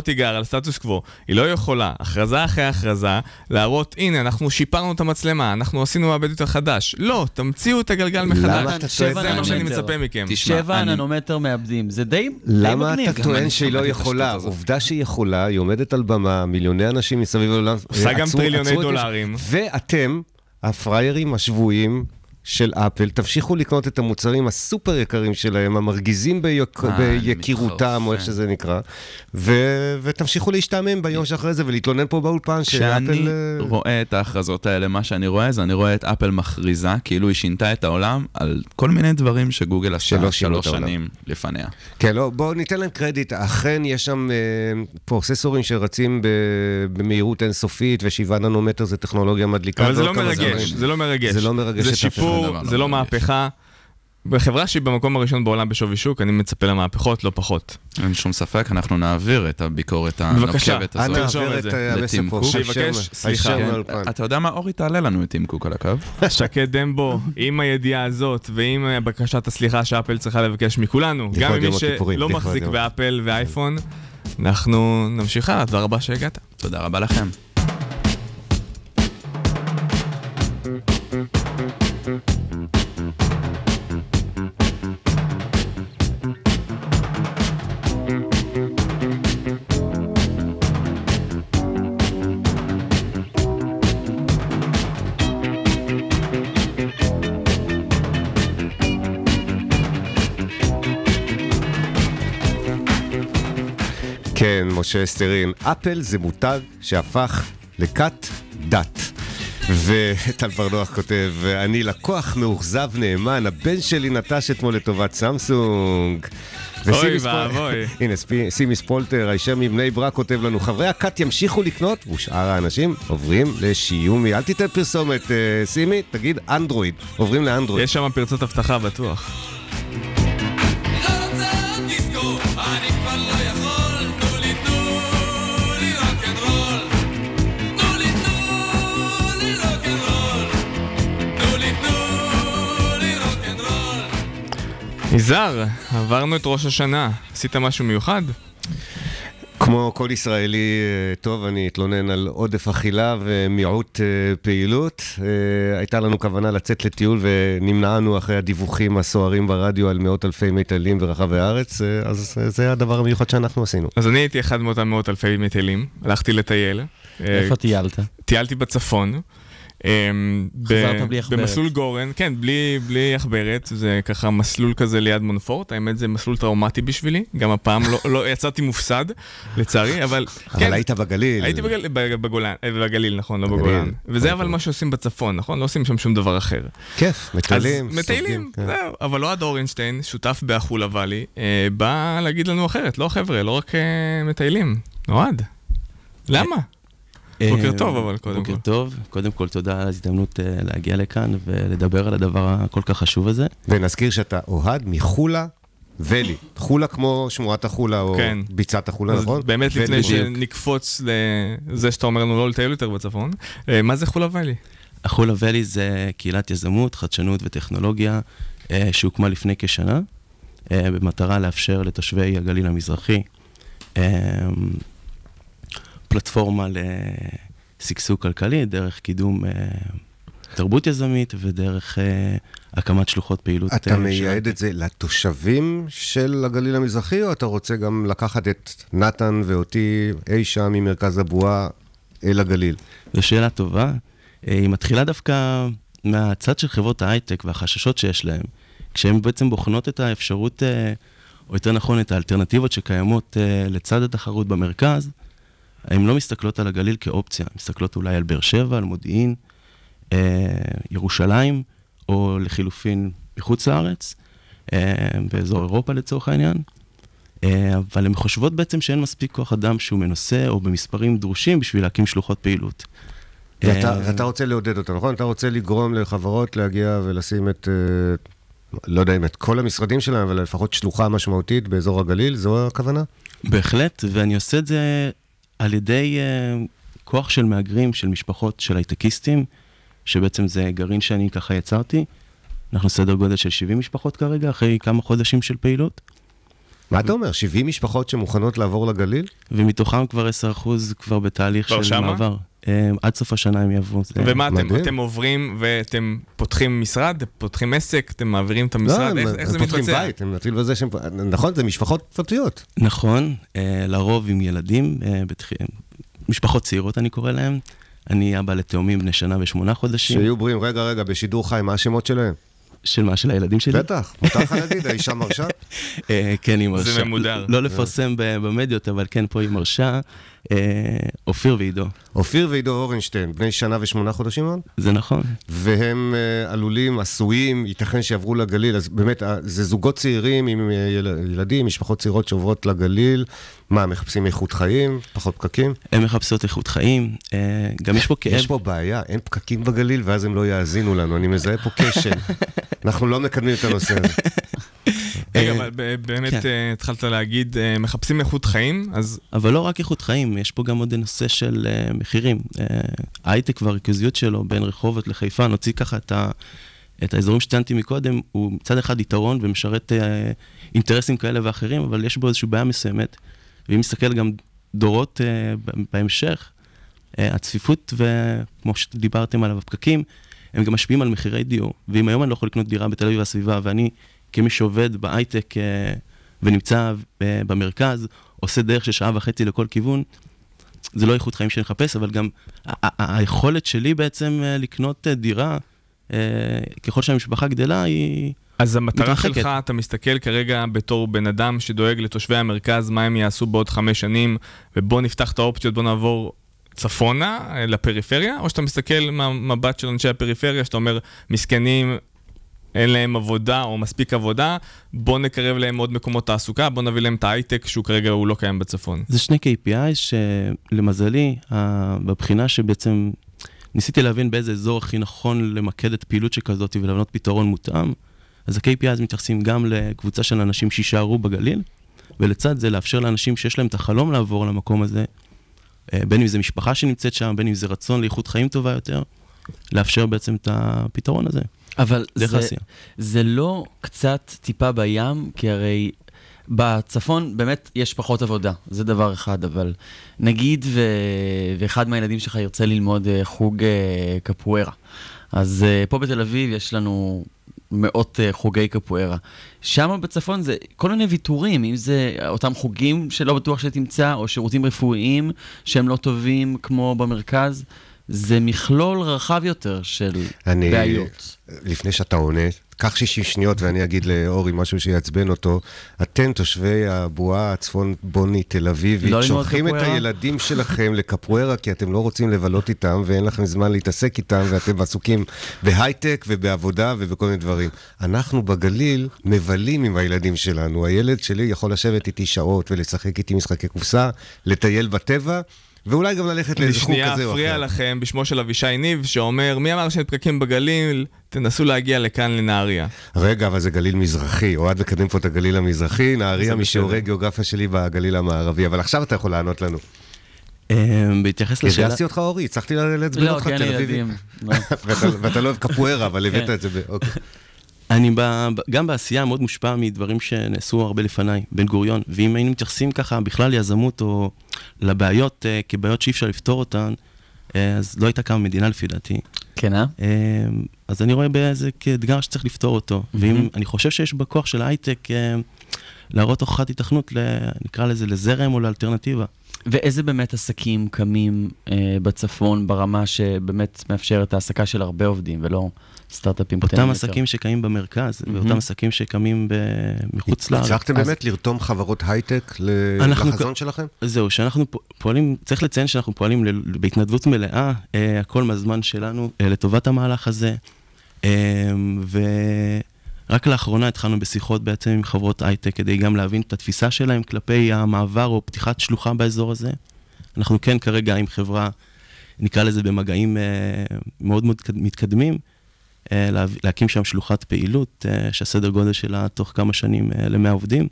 תיגר על הסטטוס קוו. היא לא יכולה, הכרזה אחרי הכרזה, להראות, הנה, אנחנו שיפרנו את המצלמה, אנחנו עשינו מעבדת החדש. לא, תמציאו את הגלגל מחדש. זה מה שאני מצפה מכם. 7 ננומטר מאבדים. זה די מגניב. למה אתה טוען שהיא לא יכולה? עובדה שהיא יכולה, היא עומדת על במה, מיליוני אנשים מסביב לעולם עושה גם טריליוני דולרים. ואתם, הפריירים השבועיים של אפל, תמשיכו לקנות את המוצרים הסופר יקרים שלהם, המרגיזים ביקירותם, או איך שזה נקרא, ותמשיכו להשתעמם ביום שאחרי זה, ולהתלונן פה באולפן של אפל... כשאני רואה את ההכרזות האלה, מה שאני רואה זה, אני רואה את אפל מכריזה, כאילו היא שינתה את העולם, על כל מיני דברים שגוגל עשתה 3 שנים לפניה. כן, לא, בואו ניתן להם קרדיט, אכן יש שם פרוססורים שרצים במהירות אינסופית, ו7 ננומטר זה טכנולוגיה מדליקה. אבל זה לא מרגש. זה לא מהפכה. בחברה שהיא במקום הראשון בעולם בשווי שוק, אני מצפה למהפכות, לא פחות. אין שום ספק, אנחנו נעביר את הביקורת הנוקבת הזאת. בבקשה, נעביר את לטים קוק. שיבקש, סליחה. אתה יודע מה, אורי תעלה לנו את טים קוק על הקו? שקד דמבו, עם הידיעה הזאת, ועם בקשת הסליחה שאפל צריכה לבקש מכולנו, גם עם מי שלא מחזיק באפל ואייפון, אנחנו נמשיך הלאה. תודה רבה שהגעת. תודה רבה לכם. כן, משה סטרין, אפל זה מותג שהפך לכת דת. וטל ברנוח כותב, אני לקוח מאוחזב נאמן, הבן שלי נטש אתמול לטובת סמסונג. אוי ואבוי. הנה, סימיס פולטר, הישר מבני ברק, כותב לנו, חברי הקאט ימשיכו לקנות, ושאר האנשים עוברים לשיומי. אל תיתן פרסומת, סימי, תגיד אנדרואיד, עוברים לאנדרואיד. יש שם פרצות הבטחה בטוח. יזהר, עברנו את ראש השנה, עשית משהו מיוחד? כמו כל ישראלי טוב, אני אתלונן על עודף אכילה ומיעוט פעילות. הייתה לנו כוונה לצאת לטיול ונמנענו אחרי הדיווחים הסוערים ברדיו על מאות אלפי מטיילים ברחבי הארץ, אז זה הדבר המיוחד שאנחנו עשינו. אז אני הייתי אחד מאותם מאות אלפי מטיילים, הלכתי לטייל. איפה טיילת? טיילתי בצפון. חזרת בלי יחברת. במסלול גורן, כן, בלי יחברת, זה ככה מסלול כזה ליד מונפורט, האמת זה מסלול טראומטי בשבילי, גם הפעם לא יצאתי מופסד, לצערי, אבל... אבל היית בגליל. הייתי בגליל, נכון, לא בגולן. וזה אבל מה שעושים בצפון, נכון? לא עושים שם שום דבר אחר. כיף, מטיילים. מטיילים, זהו, אבל לא עד אורנשטיין, שותף בחולה וואלי, בא להגיד לנו אחרת, לא חבר'ה, לא רק מטיילים, נועד. למה? בוקר טוב, אבל קודם כל. בוקר טוב. קודם כל, תודה על ההזדמנות להגיע לכאן ולדבר על הדבר הכל כך חשוב הזה. ונזכיר שאתה אוהד מחולה ולי. חולה כמו שמורת החולה או ביצת החולה, נכון? באמת לפני שנקפוץ לזה שאתה אומר לנו לא לטייל יותר בצפון, מה זה חולה ולי? החולה ולי זה קהילת יזמות, חדשנות וטכנולוגיה שהוקמה לפני כשנה, במטרה לאפשר לתושבי הגליל המזרחי פלטפורמה לסגסוג כלכלי, דרך קידום תרבות יזמית ודרך הקמת שלוחות פעילות. אתה מייעד את זה לתושבים של הגליל המזרחי, או אתה רוצה גם לקחת את נתן ואותי אי שם ממרכז הבועה אל הגליל? זו שאלה טובה. היא מתחילה דווקא מהצד של חברות ההייטק והחששות שיש להם, כשהן בעצם בוחנות את האפשרות, או יותר נכון, את האלטרנטיבות שקיימות לצד התחרות במרכז, הן לא מסתכלות על הגליל כאופציה, מסתכלות אולי על באר שבע, על מודיעין, ירושלים, או לחילופין מחוץ לארץ, באזור אירופה לצורך העניין. אבל הן חושבות בעצם שאין מספיק כוח אדם שהוא מנוסה, או במספרים דרושים בשביל להקים שלוחות פעילות. אתה רוצה לעודד אותה, נכון? אתה רוצה לגרום לחברות להגיע ולשים את... לא יודע אם את כל המשרדים שלהם, אבל לפחות שלוחה משמעותית באזור הגליל, זו הכוונה? בהחלט, ואני עושה את זה... על ידי כוח של מאגרים, של משפחות, של הייטקיסטים, שבעצם זה גרעין שאני ככה יצרתי. אנחנו סדר גודל של 70 משפחות כרגע, אחרי כמה חודשים של פעילות. מה אתה אומר? 70 משפחות שמוכנות לעבור לגליל? ומתוכם כבר 10% כבר בתהליך של מעבר. עד סוף השנה הם יעברו. ומה אתם עוברים ואתם פותחים משרד, פותחים עסק, אתם מעבירים את המשרד, איך זה מתבצע? פותחים בית, הם נתחיל בזה שהם... נכון, זה משפחות פרטיות. נכון, לרוב עם ילדים, משפחות צעירות אני קורא להם, אני אבא לתאומים בני שנה ו8 חודשים. שיהיו בריאים, רגע, בשידור חי, מה השמות שלהם? של מה? של הילדים שלי? בטח, מותח הילדים, האישה מרשה? כן, היא מרשה. זה ממודר. לא לפרסם במדיות, אבל כן, פה היא מרשה. אופיר ועידו. אופיר ועידו אורנשטיין, בני 1 שנה ו8 חודשים עוד? זה נכון. והם עלולים, עשויים, ייתכן שיעברו לגליל, אז באמת, זה זוגות צעירים עם ילדים, משפחות צעירות שעוברות לגליל, מה, מחפשים איכות חיים, פחות פקקים? הם מחפשות איכות חיים, גם יש פה כאב. יש פה בעיה, אין פקקים בגליל, ואז הם לא יאזינו לנו, אני מזהה פה קשן. אנחנו לא מקדמים את הנושא הזה. רגע, אבל באמת התחלת להגיד, מחפשים איכות חיים, אז... אבל לא רק איכות חיים, יש פה גם עוד נושא של מחירים. ההייטק והריכוזיות שלו בין רחובות לחיפה, נוציא ככה את האזורים שטענתי מקודם, הוא מצד אחד יתרון ומשרת אינטרסים כאלה ואחרים, אבל יש בו איזושהי בעיה מסוימת. ואם מסתכל גם דורות בהמשך, הצפיפות, וכמו שדיברתם עליו, הפקקים, הם גם משפיעים על מחירי דיור. ואם היום אני לא יכול לקנות דירה בתל אביב והסביבה, ואני כמי שעובד בהייטק ונמצא במרכז, עושה דרך של 1.5 שעה לכל כיוון, זה לא איכות חיים שאני מחפש, אבל גם היכולת שלי בעצם לקנות דירה, ככל שהמשפחה גדלה, היא... אז המטרה שלך, אתה מסתכל כרגע בתור בן אדם שדואג לתושבי המרכז, מה הם יעשו בעוד 5 שנים, ובוא נפתח את האופציות, בוא נעבור צפונה לפריפריה, או שאתה מסתכל מהמבט של אנשי הפריפריה, שאתה אומר, מסכנים, אין להם עבודה או מספיק עבודה, בוא נקרב להם עוד מקומות תעסוקה, בוא נביא להם את ההייטק, שהוא כרגע הוא לא קיים בצפון. זה שני KPI שלמזלי, בבחינה שבעצם ניסיתי להבין באיזה אזור הכי נכון למקד את פעילות שכזאת ולבנות פתרון מותאם, אז ה-KPI אז מתייחסים גם לקבוצה של אנשים שישארו בגליל, ולצד זה לאפשר לאנשים שיש להם את החלום לעבור למקום הזה, בין אם זה משפחה שנמצאת שם, בין אם זה רצון לאיכות חיים טובה יותר, לאפשר בעצם את הפתרון הזה. אבל זה לא קצת טיפה בים, כי הרי בצפון באמת יש פחות עבודה, זה דבר אחד, אבל נגיד ואחד מהילדים שלך ירצה ללמוד חוג קפוארה, אז פה בתל אביב יש לנו מאות חוגי קפוארה. שם בצפון זה כל מיני ויתורים, אם זה אותם חוגים שלא בטוח שתמצא, או שירותים רפואיים שהם לא טובים כמו במרכז, זה מכלול רחב יותר של בעיות. לפני שאתה עונה, קח 60 שניות ואני אגיד לאורי משהו שיעצבן אותו. אתם תושבי הבועה הצפון בוני תל אביבית, שולחים את הילדים שלכם לקפוארה כי אתם לא רוצים לבלות איתם ואין לכם זמן להתעסק איתם ואתם עסוקים בהייטק ובעבודה ובכל מיני דברים. אנחנו בגליל מבלים עם הילדים שלנו. הילד שלי יכול לשבת איתי שעות ולשחק איתי משחקי קופסה, לטייל בטבע, ואולי גם ללכת לאיזה חוק כזה או אחר. בשנייה אפריע לכם בשמו של אבישי ניב, שאומר, מי אמר שנתפרקים בגליל, תנסו להגיע לכאן לנהריה. רגע, אבל זה גליל מזרחי, או עד וקדם פה את הגליל המזרחי, נהריה משיעורי גיאוגרפיה שלי בגליל המערבי, אבל עכשיו אתה יכול לענות לנו. בהתייחס לשאלה... ידעתי אותך אורי, צריכתי להצבן אותך תל אביבים. ואתה לא אוהב קפוארה, אבל הבאת את זה אוקיי. אני גם בעשייה מאוד מושפע מדברים שנעשו הרבה לפניי, בן גוריון, ואם היינו מתייחסים ככה בכלל ליזמות או לבעיות כבעיות שאי אפשר לפתור אותן, אז לא הייתה קמה מדינה לפי דעתי. כן, אז אני רואה באיזה כאתגר שצריך לפתור אותו, ואם אני חושב שיש בכוח של ההייטק להראות הוכחת התכנות, נקרא לזה לזרם או לאלטרנטיבה. ואיזה באמת עסקים קמים בצפון ברמה שבאמת מאפשרת העסקה של הרבה עובדים ולא סטארט-אפים קטנים יותר? אותם עסקים שקמים במרכז ואותם עסקים שקמים מחוץ לארץ. הצלחתם באמת לרתום חברות הייטק לחזון שלכם? זהו, שאנחנו פועלים, צריך לציין שאנחנו פועלים בהתנדבות מלאה, הכל מהזמן שלנו לטובת המהלך הזה, ורק לאחרונה התחלנו בשיחות בעצם עם חברות הייטק, כדי גם להבין את התפיסה שלהם כלפי המעבר או פתיחת שלוחה באזור הזה. אנחנו כן כרגע עם חברה, נקרא לזה במגעים מאוד מאוד מתקדמים, להקים שם שלוחת פעילות, שהסדר גודל שלה תוך כמה שנים ל100 עובדים.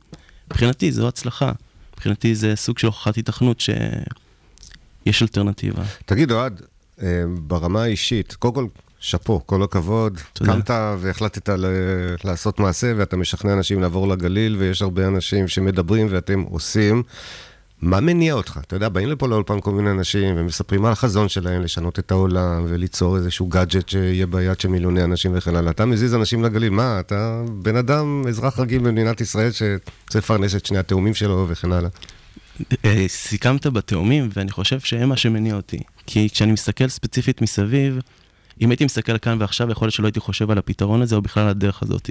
מבחינתי זו הצלחה. מבחינתי זה סוג של הוכחת התכנות שיש אלטרנטיבה. תגיד אוהד, ברמה האישית, קודם כל, שפו, כל הכבוד, קמת והחלטת לעשות מעשה, ואתה משכנע אנשים לעבור לגליל, ויש הרבה אנשים שמדברים ואתם עושים. מה מניע אותך? אתה יודע, באים לפה לאולפן כל מיני אנשים, ומספרים על החזון שלהם, לשנות את העולם, וליצור איזשהו גאדג'ט שיהיה ביד של מיליוני אנשים וכן הלאה. אתה מזיז אנשים לגליל, מה? אתה בן אדם, אזרח רגיל במדינת ישראל, שצריך לפרנס את שני התאומים שלו וכן הלאה. סיכמת בתאומים, ואני חושב שהם מה שמניע אותי. כי כשאני מסתכל ספציפית מסביב, אם הייתי מסתכל כאן ועכשיו, יכול להיות שלא הייתי חושב על הפתרון הזה, או בכלל הדרך הזאת.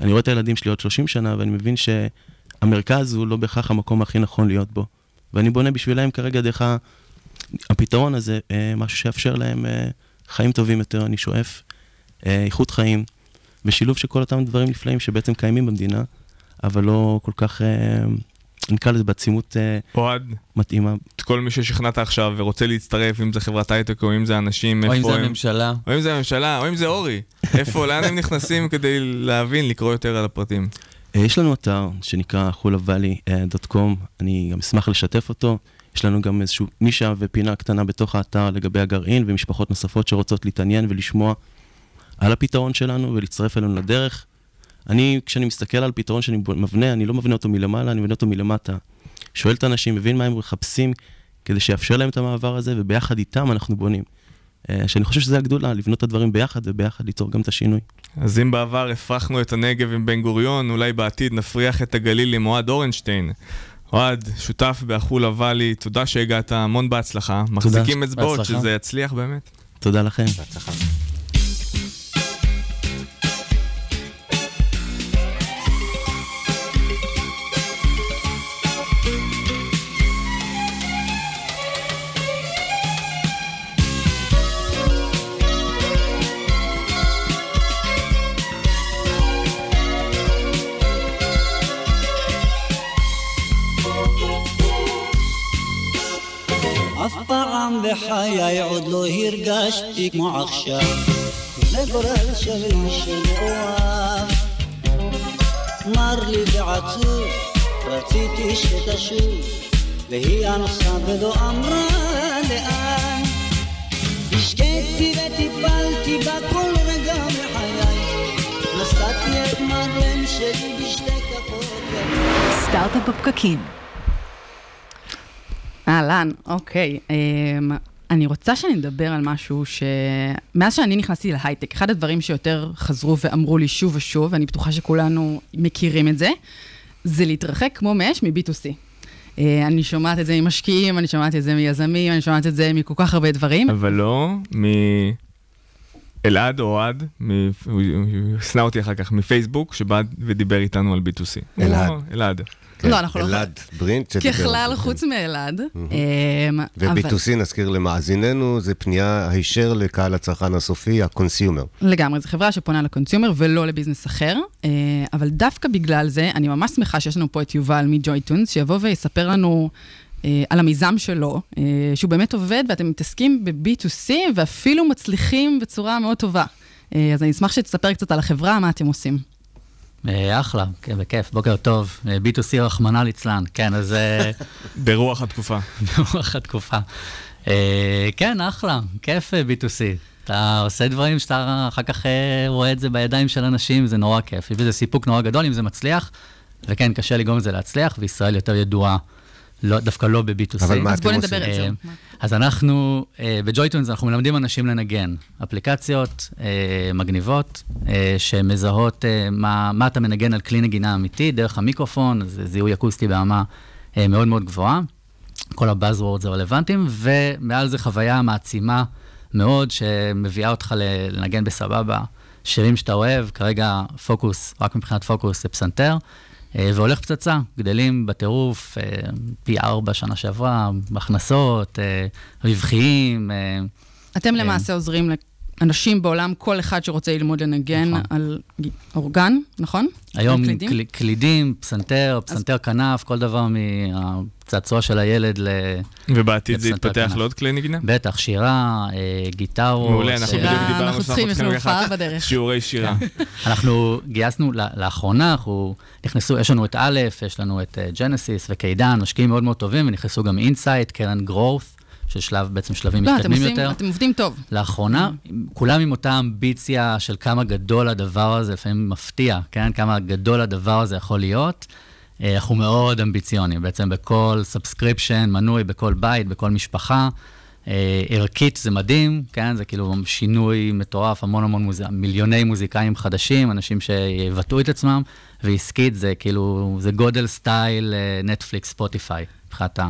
אני רואה את הילדים שלי עוד 30 שנה, ואני מבין שהמרכז הוא לא בהכרח המקום הכי נכון להיות בו. ואני בונה בשבילהם כרגע דרך הפתרון הזה, משהו שיאפשר להם חיים טובים יותר, אני שואף, איכות חיים, ושילוב של כל אותם דברים נפלאים שבעצם קיימים במדינה, אבל לא כל כך... נקרא לזה בעצימות מתאימה. כל מי ששכנעת עכשיו ורוצה להצטרף, אם זה חברת הייטק או אם זה אנשים, או אם זה הממשלה. או אם זה הממשלה, או אם זה אורי. איפה, לאן הם נכנסים כדי להבין, לקרוא יותר על הפרטים? יש לנו אתר שנקרא chulavalley.com, אני גם אשמח לשתף אותו. יש לנו גם איזשהו נישה ופינה קטנה בתוך האתר לגבי הגרעין ומשפחות נוספות שרוצות להתעניין ולשמוע על הפתרון שלנו ולהצטרף אלינו לדרך. אני, כשאני מסתכל על פתרון שאני מבנה, אני לא מבנה אותו מלמעלה, אני מבנה אותו מלמטה. שואל את האנשים, מבין מה הם מחפשים, כדי שיאפשר להם את המעבר הזה, וביחד איתם אנחנו בונים. שאני חושב שזה הגדולה, לבנות את הדברים ביחד, וביחד ליצור גם את השינוי. אז אם בעבר הפרחנו את הנגב עם בן גוריון, אולי בעתיד נפריח את הגליל עם אוהד אורנשטיין. אוהד, שותף בחולה וואלי, תודה שהגעת, המון בהצלחה. מחזיקים אצבעות שזה יצליח באמת. תודה לכם. בהצלחה. בחיי עוד לא הרגשתי כמו עכשיו לגורל שלי שנאוהב מר לי ועצוב רציתי שתשוב והיא הנוסעה ולא אמרה לאן השקטתי וטיפלתי בכל רגע בחיי נשאתי את מרלם שלי בשתי כפות סטארט-אפ בפקקים. אהלן, אוקיי. אני רוצה שנדבר על משהו שמאז שאני נכנסתי להייטק, אחד הדברים שיותר חזרו ואמרו לי שוב ושוב, ואני בטוחה שכולנו מכירים את זה, זה להתרחק כמו מאש מ-B2C. אני שומעת את זה ממשקיעים, אני שומעת את זה מיזמים, אני שומעת את זה מכל כך הרבה דברים. אבל לא אלעד או עד, סנה אותי אחר כך, מפייסבוק, שבא ודיבר איתנו על B2C. אלעד. לא, אנחנו לא... אלעד ברינט. ככלל, חוץ מאלעד. ו-B2C, נזכיר למאזיננו, זה פנייה הישר לקהל הצרכן הסופי, הקונסיומר. לגמרי, זו חברה שפונה לקונסיומר ולא לביזנס אחר, אבל דווקא בגלל זה, אני ממש שמחה שיש לנו פה את יובל מג'ויטונס, שיבוא ויספר לנו על המיזם שלו, שהוא באמת עובד, ואתם מתעסקים ב-B2C, ואפילו מצליחים בצורה מאוד טובה. אז אני אשמח שתספר קצת על החברה, מה אתם עושים. אחלה, בכיף, בוקר טוב. B2C רחמנה ליצלן, כן, אז... ברוח התקופה. ברוח התקופה. כן, אחלה, כיף B2C. אתה עושה דברים שאתה אחר כך רואה את זה בידיים של אנשים, זה נורא כיף. זה סיפוק נורא גדול אם זה מצליח, וכן, קשה לגרום את זה להצליח, וישראל יותר ידועה. לא, דווקא לא ב-B2C. אבל מה אתם עושים? אז אנחנו, בג'ויטונס אנחנו מלמדים אנשים לנגן. אפליקציות מגניבות, שמזהות מה אתה מנגן על כלי נגינה אמיתי, דרך המיקרופון, זה זיהוי אקוסטי ברמה מאוד מאוד גבוהה. כל הבאזוורדס הרלוונטיים, ומעל זה חוויה מעצימה מאוד, שמביאה אותך לנגן בסבבה, שירים שאתה אוהב, כרגע פוקוס, רק מבחינת פוקוס זה פסנתר, והולך פצצה, גדלים בטירוף, פי 4 שנה שעברה, בהכנסות, רווחיים. אתם למעשה עוזרים לאנשים בעולם, כל אחד שרוצה ללמוד לנגן על אורגן, נכון? היום קלידים, פסנתר כנף, כל דבר מהצעצוע של הילד לפסנתר כנף. ובעתיד זה יתפתח לעוד כלי נגינה? בטח, שירה, גיטרות. מעולה, אנחנו בדיוק דיברנו. אנחנו צריכים להופעה בדרך. שיעורי שירה. אנחנו גייסנו לאחרונה, יש לנו את א', יש לנו את ג'נסיס וקידן, משקיעים מאוד מאוד טובים, ונכנסו גם אינסייט, קרן גרואות. ששלב, בעצם שלבים מתקדמים יותר. אתם עובדים טוב. לאחרונה, כולם עם אותה אמביציה של כמה גדול הדבר הזה, לפעמים מפתיע, כן? כמה גדול הדבר הזה יכול להיות. אנחנו מאוד אמביציונים, בעצם בכל סאבסקריפשן, מנוי, בכל בית, בכל משפחה. ערכית זה מדהים, כן? זה כאילו שינוי מטורף, המון המון מיליוני מוזיקאים חדשים, אנשים שיבטאו את עצמם, ועסקית זה כאילו, זה גודל סטייל, נטפליקס, ספוטיפיי.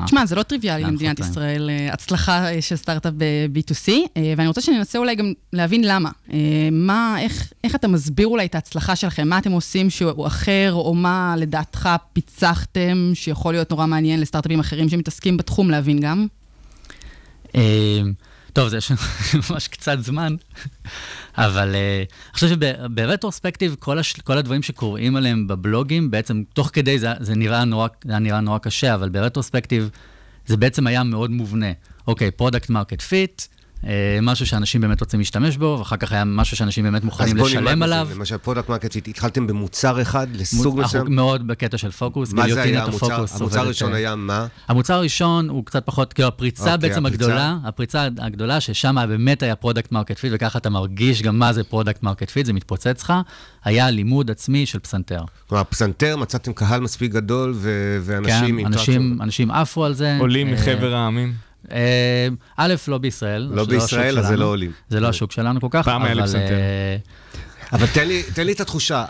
תשמע, זה לא טריוויאלי למדינת ישראל, הצלחה של סטארט-אפ ב-B2C, ואני רוצה שננסה אולי גם להבין למה. איך אתה מסביר אולי את ההצלחה שלכם? מה אתם עושים שהוא אחר, או מה לדעתך פיצחתם, שיכול להיות נורא מעניין לסטארט-אפים אחרים שמתעסקים בתחום להבין גם? טוב, זה ממש קצת זמן, אבל אני חושב שברטרוספקטיב, כל הדברים שקוראים עליהם בבלוגים, בעצם תוך כדי זה נראה נורא קשה, אבל ברטרוספקטיב זה בעצם היה מאוד מובנה. אוקיי, פרודקט מרקט פיט, משהו שאנשים באמת רוצים להשתמש בו, ואחר כך היה משהו שאנשים באמת מוכנים לשלם עליו. למשל, פרודקט מרקט פיט, התחלתם במוצר אחד לסוג מסוים? מאוד בקטע של פוקוס. מה זה היה המוצר? המוצר הראשון היה מה? המוצר הראשון הוא קצת פחות, כאילו הפריצה בעצם הגדולה, הפריצה הגדולה ששם באמת היה פרודקט מרקט פיט, וככה אתה מרגיש גם מה זה פרודקט מרקט פיט, זה מתפוצץ לך, היה לימוד עצמי של פסנתר. כלומר, פסנתר, מצאתם קהל מספיק גדול, ואנשים עפו על זה. עולים מחבר העמים. א', לא בישראל. לא בישראל, אז זה לא עולים. זה לא השוק שלנו כל כך. פעם היה לפסנתר. אבל תן לי את התחושה,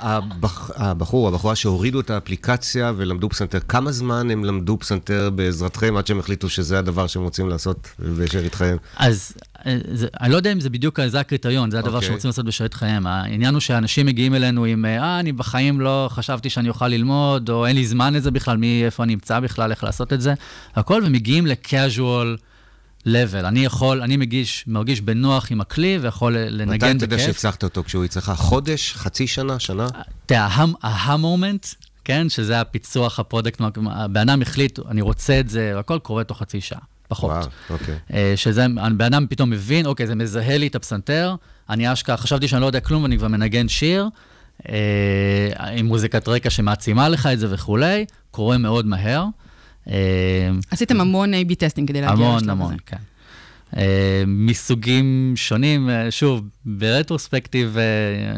הבחור, הבחורה שהורידו את האפליקציה ולמדו פסנתר, כמה זמן הם למדו פסנתר בעזרתכם עד שהם החליטו שזה הדבר שהם רוצים לעשות בשארית חייהם? אז אני לא יודע אם זה בדיוק זה הקריטריון, זה הדבר שרוצים לעשות בשארית חייהם. העניין הוא שאנשים מגיעים אלינו עם, אני בחיים לא חשבתי שאני אוכל ללמוד, או אין לי זמן לזה בכלל, מאיפה אני אמצא בכלל, איך לעשות את זה, הכל, ומגיעים לקאז'ואל, level. אני מרגיש בנוח עם הכלי, ויכול לנגן בכיף. מתי אתה יודע שהצלחת אותו כשהוא יצלחה? חודש, חצי שנה, שנה? המומנט, כן, שזה הפיצוח, הפרודקט, באדם החליט, אני רוצה את זה, הכל קורה תוך חצי שעה, פחות. שזה, באדם פתאום מבין, אוקיי, זה מזהה לי את הפסנתר, אני אשכח, חשבתי שאני לא יודע כלום, ואני כבר מנגן שיר, עם מוזיקת רקע שמעצימה לך את זה וכולי, קורה מאוד מהר. עשיתם המון A-B טסטינג כדי להגיע לשלב הזה. המון, כן. מסוגים שונים, שוב, ברטרוספקטיב,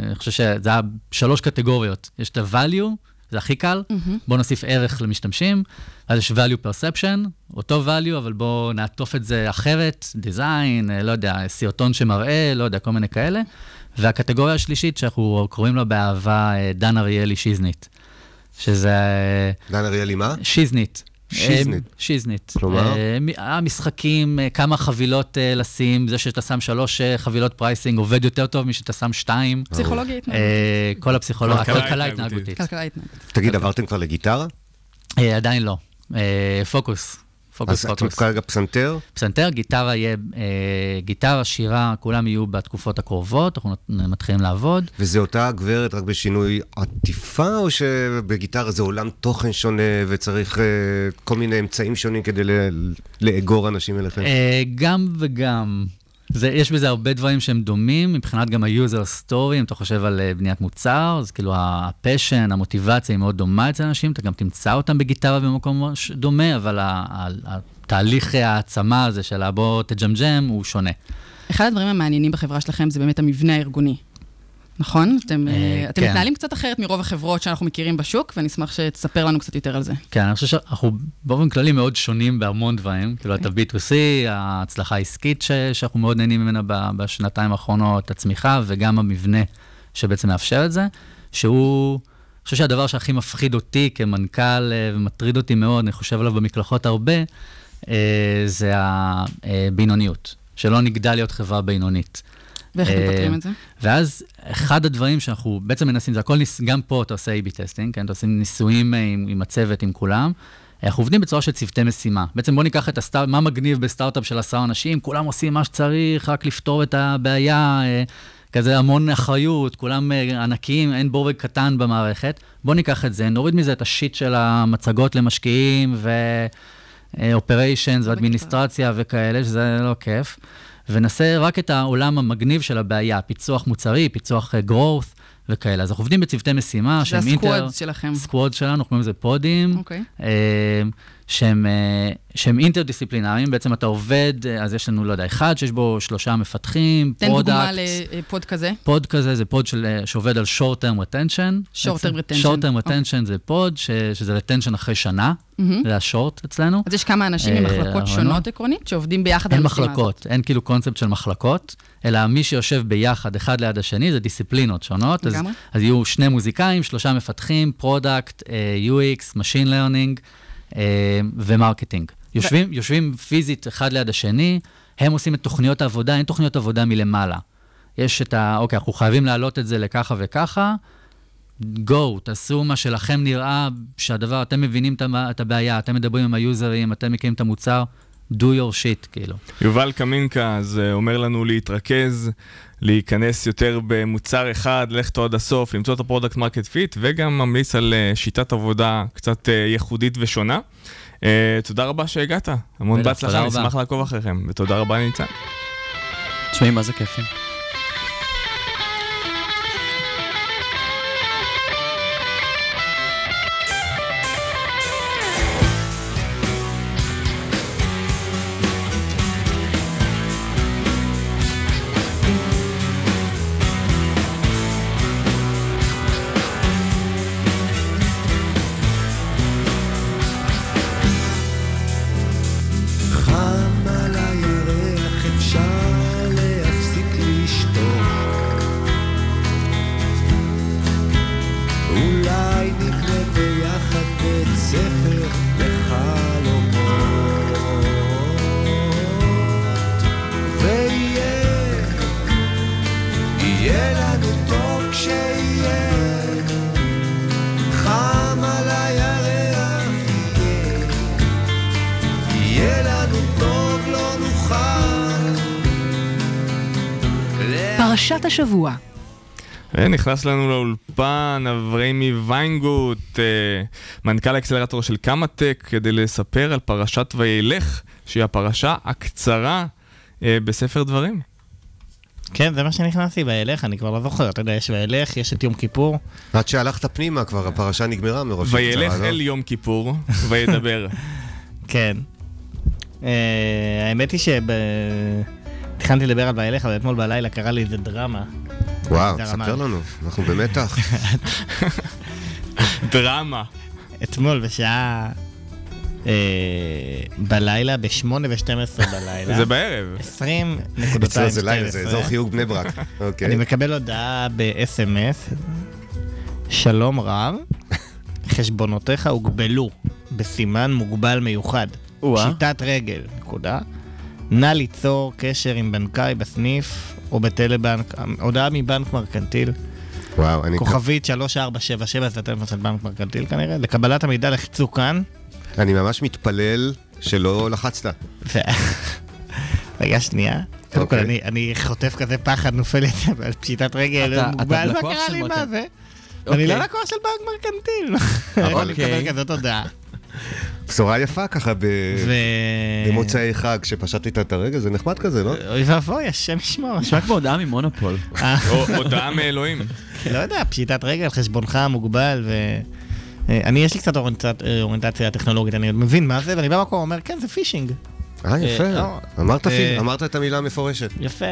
אני חושב שזה היה 3 קטגוריות. יש את ה-value, זה הכי קל, בוא נוסיף ערך למשתמשים, אז יש value perception, אותו value, אבל בוא נעטוף את זה אחרת, דיזיין, לא יודע, סרטון שמראה, לא יודע, כל מיני כאלה, והקטגוריה השלישית שאנחנו קוראים לה באהבה דן אריאלי שיזנית, שזה... דן אריאלי מה? שיזנית. שיזנית. שיזנית. כלומר? המשחקים, כמה חבילות לשים, זה שאתה שם 3 חבילות פרייסינג, עובד יותר טוב משאתה שם 2. פסיכולוגיה התנהגותית. כל הפסיכולוגיה, הכלכלה התנהגותית. תגיד, עברתם כבר לגיטרה? עדיין לא. פוקוס. אז את מתקרג פסנתר? פסנתר, גיטרה יהיה, גיטרה, שירה, כולם יהיו בתקופות הקרובות, אנחנו מתחילים לעבוד. וזה אותה גברת רק בשינוי עטיפה, או שבגיטרה זה עולם תוכן שונה, וצריך כל מיני אמצעים שונים כדי לאגור אנשים אליכם? גם וגם. יש בזה הרבה דברים שהם דומים, מבחינת גם היוזר סטורי, אם אתה חושב על בניית מוצר, אז כאילו הפשן, המוטיבציה היא מאוד דומה אצל אנשים, אתה גם תמצא אותם בגיטרה במקום דומה, אבל התהליך העצמה הזה של בוא תג'מג'ם הוא שונה. אחד הדברים המעניינים בחברה שלכם זה באמת המבנה הארגוני. נכון? אתם מתנהלים קצת אחרת מרוב החברות שאנחנו מכירים בשוק, ואני אשמח שתספר לנו קצת יותר על זה. כן, אני חושב שאנחנו באופן כללי מאוד שונים בהמון דברים, כאילו את ה-B2C, ההצלחה העסקית שאנחנו מאוד נהנים ממנה בשנתיים האחרונות, הצמיחה, וגם המבנה שבעצם מאפשר את זה, שהוא, אני חושב שהדבר שהכי מפחיד אותי כמנכ"ל ומטריד אותי מאוד, אני חושב עליו במקלחות הרבה, זה הבינוניות, שלא נגדל להיות חברה בינונית. ואיך אתם פותרים את זה? ואז אחד הדברים שאנחנו בעצם מנסים, זה הכל, גם פה אתה עושה A-B טסטינג, כן? אתה עושים ניסויים עם הצוות, עם כולם. אנחנו עובדים בצורה של צוותי משימה. בעצם בוא ניקח את מה מגניב בסטארט-אפ של 10 אנשים, כולם עושים מה שצריך, רק לפתור את הבעיה, כזה המון אחריות, כולם ענקים, אין בורג קטן במערכת. בוא ניקח את זה, נוריד מזה את השיט של המצגות למשקיעים, ו-operations ואדמיניסטרציה וכאלה, שזה לא כיף. ונעשה רק את העולם המגניב של הבעיה, פיצוח מוצרי, פיצוח growth וכאלה. אז אנחנו עובדים בצוותי משימה, שהם אינטר... זה הסקוואד שלכם. סקוואד שלנו, אנחנו קוראים לזה פודים, שהם אינטר-דיסציפלינריים, בעצם אתה עובד, אז יש לנו, לא יודע, אחד שיש בו 3 מפתחים, פרודקט. תן דוגמה לפוד כזה. פוד כזה זה פוד שעובד על short-term retention. short-term retention. short-term retention זה פוד, שזה retention אחרי שנה. זה השורט אצלנו. אז יש כמה אנשים עם מחלקות שונות עקרונית, שעובדים ביחד על המשימה הזאת. אין מחלקות, אין כאילו קונספט של מחלקות, אלא מי שיושב ביחד, אחד ליד השני, זה דיסציפלינות שונות. אז יהיו 2 מוזיקאים, 3 מפתחים, פרודקט, UX, Machine Learning ומרקטינג. יושבים פיזית אחד ליד השני, הם עושים את תוכניות העבודה, אין תוכניות עבודה מלמעלה. יש את אוקיי, אנחנו חייבים להעלות את זה לככה וככה, go, תעשו מה שלכם נראה שהדבר, אתם מבינים את הבעיה, אתם מדברים עם היוזרים, אתם מכירים את המוצר, do your shit, כאילו. יובל קמינקה, אז אומר לנו להתרכז, להיכנס יותר במוצר אחד, ללכת עד הסוף, למצוא את הפרודקט מרקט פיט, וגם ממליץ על שיטת עבודה קצת ייחודית ושונה. תודה רבה שהגעת. המון בהצלחה, נשמח לעקוב אחריכם. ותודה רבה, ניצן. תשמעים, מה זה כיפים. פרשת השבוע. נכנס לנו לאולפן אבריימי ויינגוט, מנכ"ל האקסלרטור של קמטק, כדי לספר על פרשת וילך, שהיא הפרשה הקצרה בספר דברים. כן, זה מה שנכנסתי, וילך, אני כבר לא זוכר, אתה יודע, יש וילך, יש את יום כיפור. עד שהלכת פנימה כבר, הפרשה נגמרה מראש. וילך אל יום כיפור, וידבר. כן. האמת היא תכנתי לדבר על וילך, אבל אתמול בלילה קרה לי איזה דרמה. וואו, ספר לנו, אנחנו במתח. דרמה. אתמול בשעה בלילה, ב-8:12 בלילה. זה בערב. 20:12. זה לילה, זה אזור חיוג בני ברק. אני מקבל הודעה ב-SMS. שלום רב, חשבונותיך הוגבלו בסימן מוגבל מיוחד. שיטת רגל, נקודה. נא ליצור קשר עם בנקאי בסניף או בטלבנק. הודעה מבנק מרקנטיל. וואו, אני... כוכבית 3477, זה הטלפון של בנק מרקנטיל כנראה. לקבלת המידע לחצו כאן. אני ממש מתפלל שלא לחצת. רגע שנייה. קודם כל, אני חוטף כזה פחד, נופל את זה, אבל פשיטת רגל מוגבל, מה קרה לי, מה זה? אני לא לקוח של בנק מרקנטיל. אני מקבל כזאת הודעה. בשורה יפה ככה במוצאי חג, כשפשטתי את הרגל, זה נחמד כזה, לא? אוי ואבוי, השם ישמור. נשמע כמו הודעה ממונופול. הודעה מאלוהים. לא יודע, פשיטת רגל, חשבונך המוגבל ו... אני, יש לי קצת אוריינטציה טכנולוגית, אני מבין מה זה, ואני במקום אומר, כן, זה פישינג. יפה, אמרת את המילה המפורשת. יפה.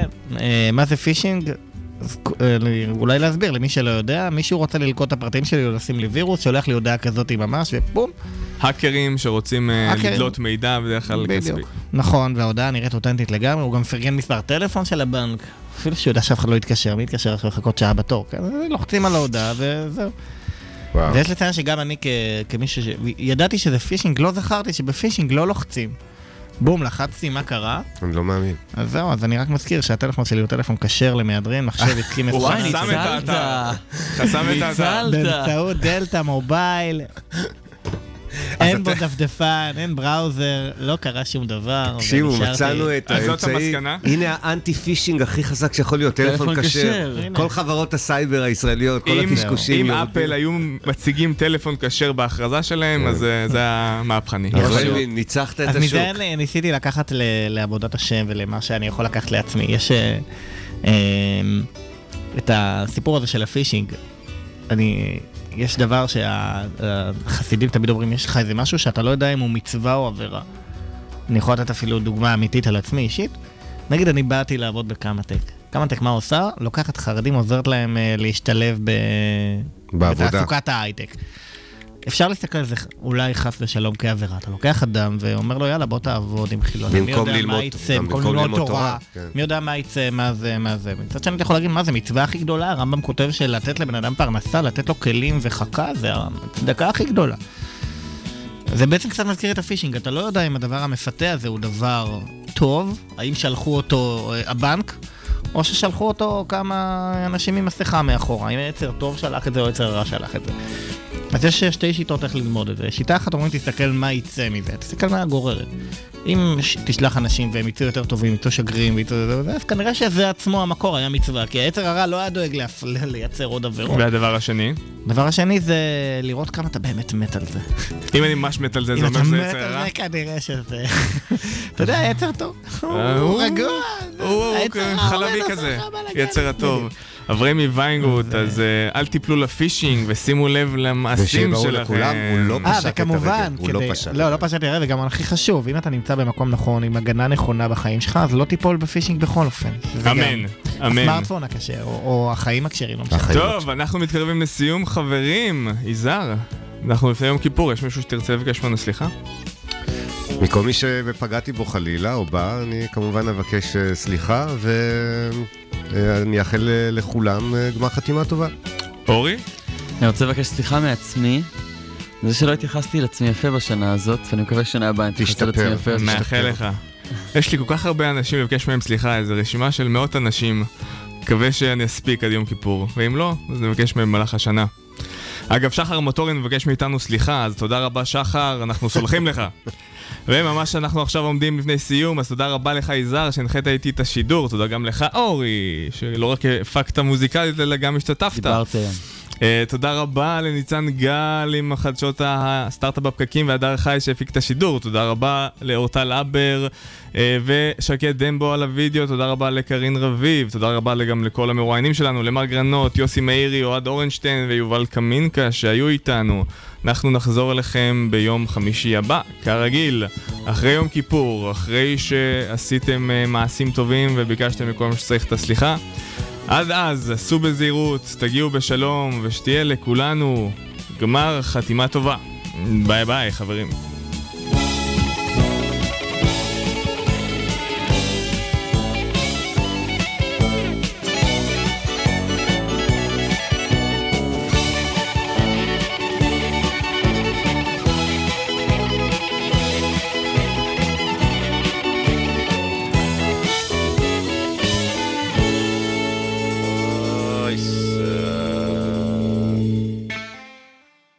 מה זה פישינג? אולי להסביר, למי שלא יודע, מישהו רוצה ללקוט את הפרטים שלי, לשים לי וירוס, שולח לי הודעה כזאת ממש, ובום. האקרים שרוצים לדלות מידע בדרך כלל כספי. נכון, וההודעה נראית אותנטית לגמרי, הוא גם פרגן מספר טלפון של הבנק, אפילו שיודע שאף אחד לא יתקשר, מי יתקשר עכשיו לחכות שעה בתור, לוחצים על ההודעה וזהו. ויש לציין שגם אני כמישהו שידעתי שזה פישינג, לא זכרתי שבפישינג לא לוחצים. בום, לחצתי, מה קרה? אני לא מאמין. אז זהו, אז אני רק מזכיר שהטלפון שלי הוא טלפון כשר למהדרין, מחשב עסקים... וואי, ניצלת! באמצעות דלטה מובייל, אין בו דפדפן, אין בראוזר, לא קרה שום דבר. תקשיבו, מצאנו את האמצעי, הנה האנטי-פישינג הכי חזק שיכול להיות, טלפון כשר. כל חברות הסייבר הישראליות, כל הקשקושים. אם אפל היו מציגים טלפון כשר בהכרזה שלהם, אז זה המהפכני. ניצחת את השוק. אז מזה ניסיתי לקחת לעבודת השם ולמה שאני יכול לקחת לעצמי. יש את הסיפור הזה של הפישינג. אני... יש דבר שהחסידים תמיד אומרים, יש לך איזה משהו שאתה לא יודע אם הוא מצווה או עבירה. אני יכול לתת אפילו דוגמה אמיתית על עצמי אישית. נגיד אני באתי לעבוד בקמטק. קמטק מה עושה? לוקחת חרדים, עוזרת להם להשתלב בתעסוקת ההייטק. אפשר להסתכל על זה אולי חס ושלום כעבירה. אתה לוקח אדם ואומר לו, יאללה, בוא תעבוד עם חילונים. במקום ללמוד תורה. מי יודע מה יצא, מה זה, מה זה. מצד שאני יכול להגיד, מה זה, מצווה הכי גדולה. הרמב"ם כותב שלתת לבן אדם פרנסה, לתת לו כלים וחכה, זה הצדקה הכי גדולה. זה בעצם קצת מזכיר את הפישינג. אתה לא יודע אם הדבר המפתה הזה הוא דבר טוב, האם שלחו אותו הבנק, או ששלחו אותו כמה אנשים עם מסכה מאחורה. האם יצר טוב שלח את זה או יצר רע שלח את זה. אז יש שתי שיטות איך ללמוד את זה. שיטה אחת אומרים, תסתכל מה יצא מזה, תסתכל מה הגוררת. אם תשלח אנשים והם יצאו יותר טובים, יצאו שגרים, יצאו זה, אז כנראה שזה עצמו המקור היה מצווה, כי היצר הרע לא היה דואג לייצר עוד עבירות. והדבר השני? הדבר השני זה לראות כמה אתה באמת מת על זה. אם אני ממש מת על זה, זה אומר שזה יצר הרע? אם אתה מת על זה, כנראה שזה... אתה יודע, היצר טוב. הוא רגוע. הוא חלבי כזה. יצר הטוב. עברים מוויינגרוט, אז אל תיפלו לפישינג ושימו לב למעשים שלכם. הוא לא פשט את הרגל, הוא לא פשט. לא, לא פשט את הרגל, וגם הכי חשוב, אם אתה נמצא במקום נכון, עם הגנה נכונה בחיים שלך, אז לא תיפול בפישינג בכל אופן. אמן, אמן. הסמארטפון הקשר, או החיים הקשרים. טוב, אנחנו מתקרבים לסיום, חברים. יזהר, אנחנו לפני יום כיפור, יש מישהו שתרצה לבקש ממנו סליחה? מכל מי שפגעתי בו חלילה או בא, אני כמובן אבקש סליחה, אני אאחל לכולם גמר חתימה טובה. אורי? אני רוצה לבקש סליחה מעצמי. זה שלא התייחסתי לעצמי יפה בשנה הזאת, ואני מקווה שנה הבאה אני תשתפר. תשתפר, מאחל לך. יש לי כל כך הרבה אנשים לבקש מהם סליחה, איזו רשימה של 100 אנשים. מקווה שאני אספיק עד יום כיפור, ואם לא, אז נבקש מהם במהלך השנה. אגב, שחר מוטורין מבקש מאיתנו סליחה, אז תודה רבה שחר, אנחנו סולחים לך. וממש אנחנו עכשיו עומדים לפני סיום, אז תודה רבה לך יזהר שהנחית איתי את השידור, תודה גם לך אורי, שלא רק הפקת מוזיקלית אלא גם השתתפת. דיברתם. תודה רבה לניצן גל עם החדשות הסטארט-אפ בפקקים והדר חי שהפיק את השידור, תודה רבה לאורטל אבר ושקד דמבו על הווידאו, תודה רבה לקרין רביב, תודה רבה גם לכל המרואיינים שלנו, למרק גרנות, יוסי מאירי, אוהד אורנשטיין ויובל קמינקה שהיו איתנו. אנחנו נחזור אליכם ביום חמישי הבא, כרגיל, אחרי יום כיפור, אחרי שעשיתם מעשים טובים וביקשתם מכל מה שצריך את הסליחה. עד אז, עשו בזהירות, תגיעו בשלום, ושתהיה לכולנו גמר חתימה טובה. ביי ביי חברים.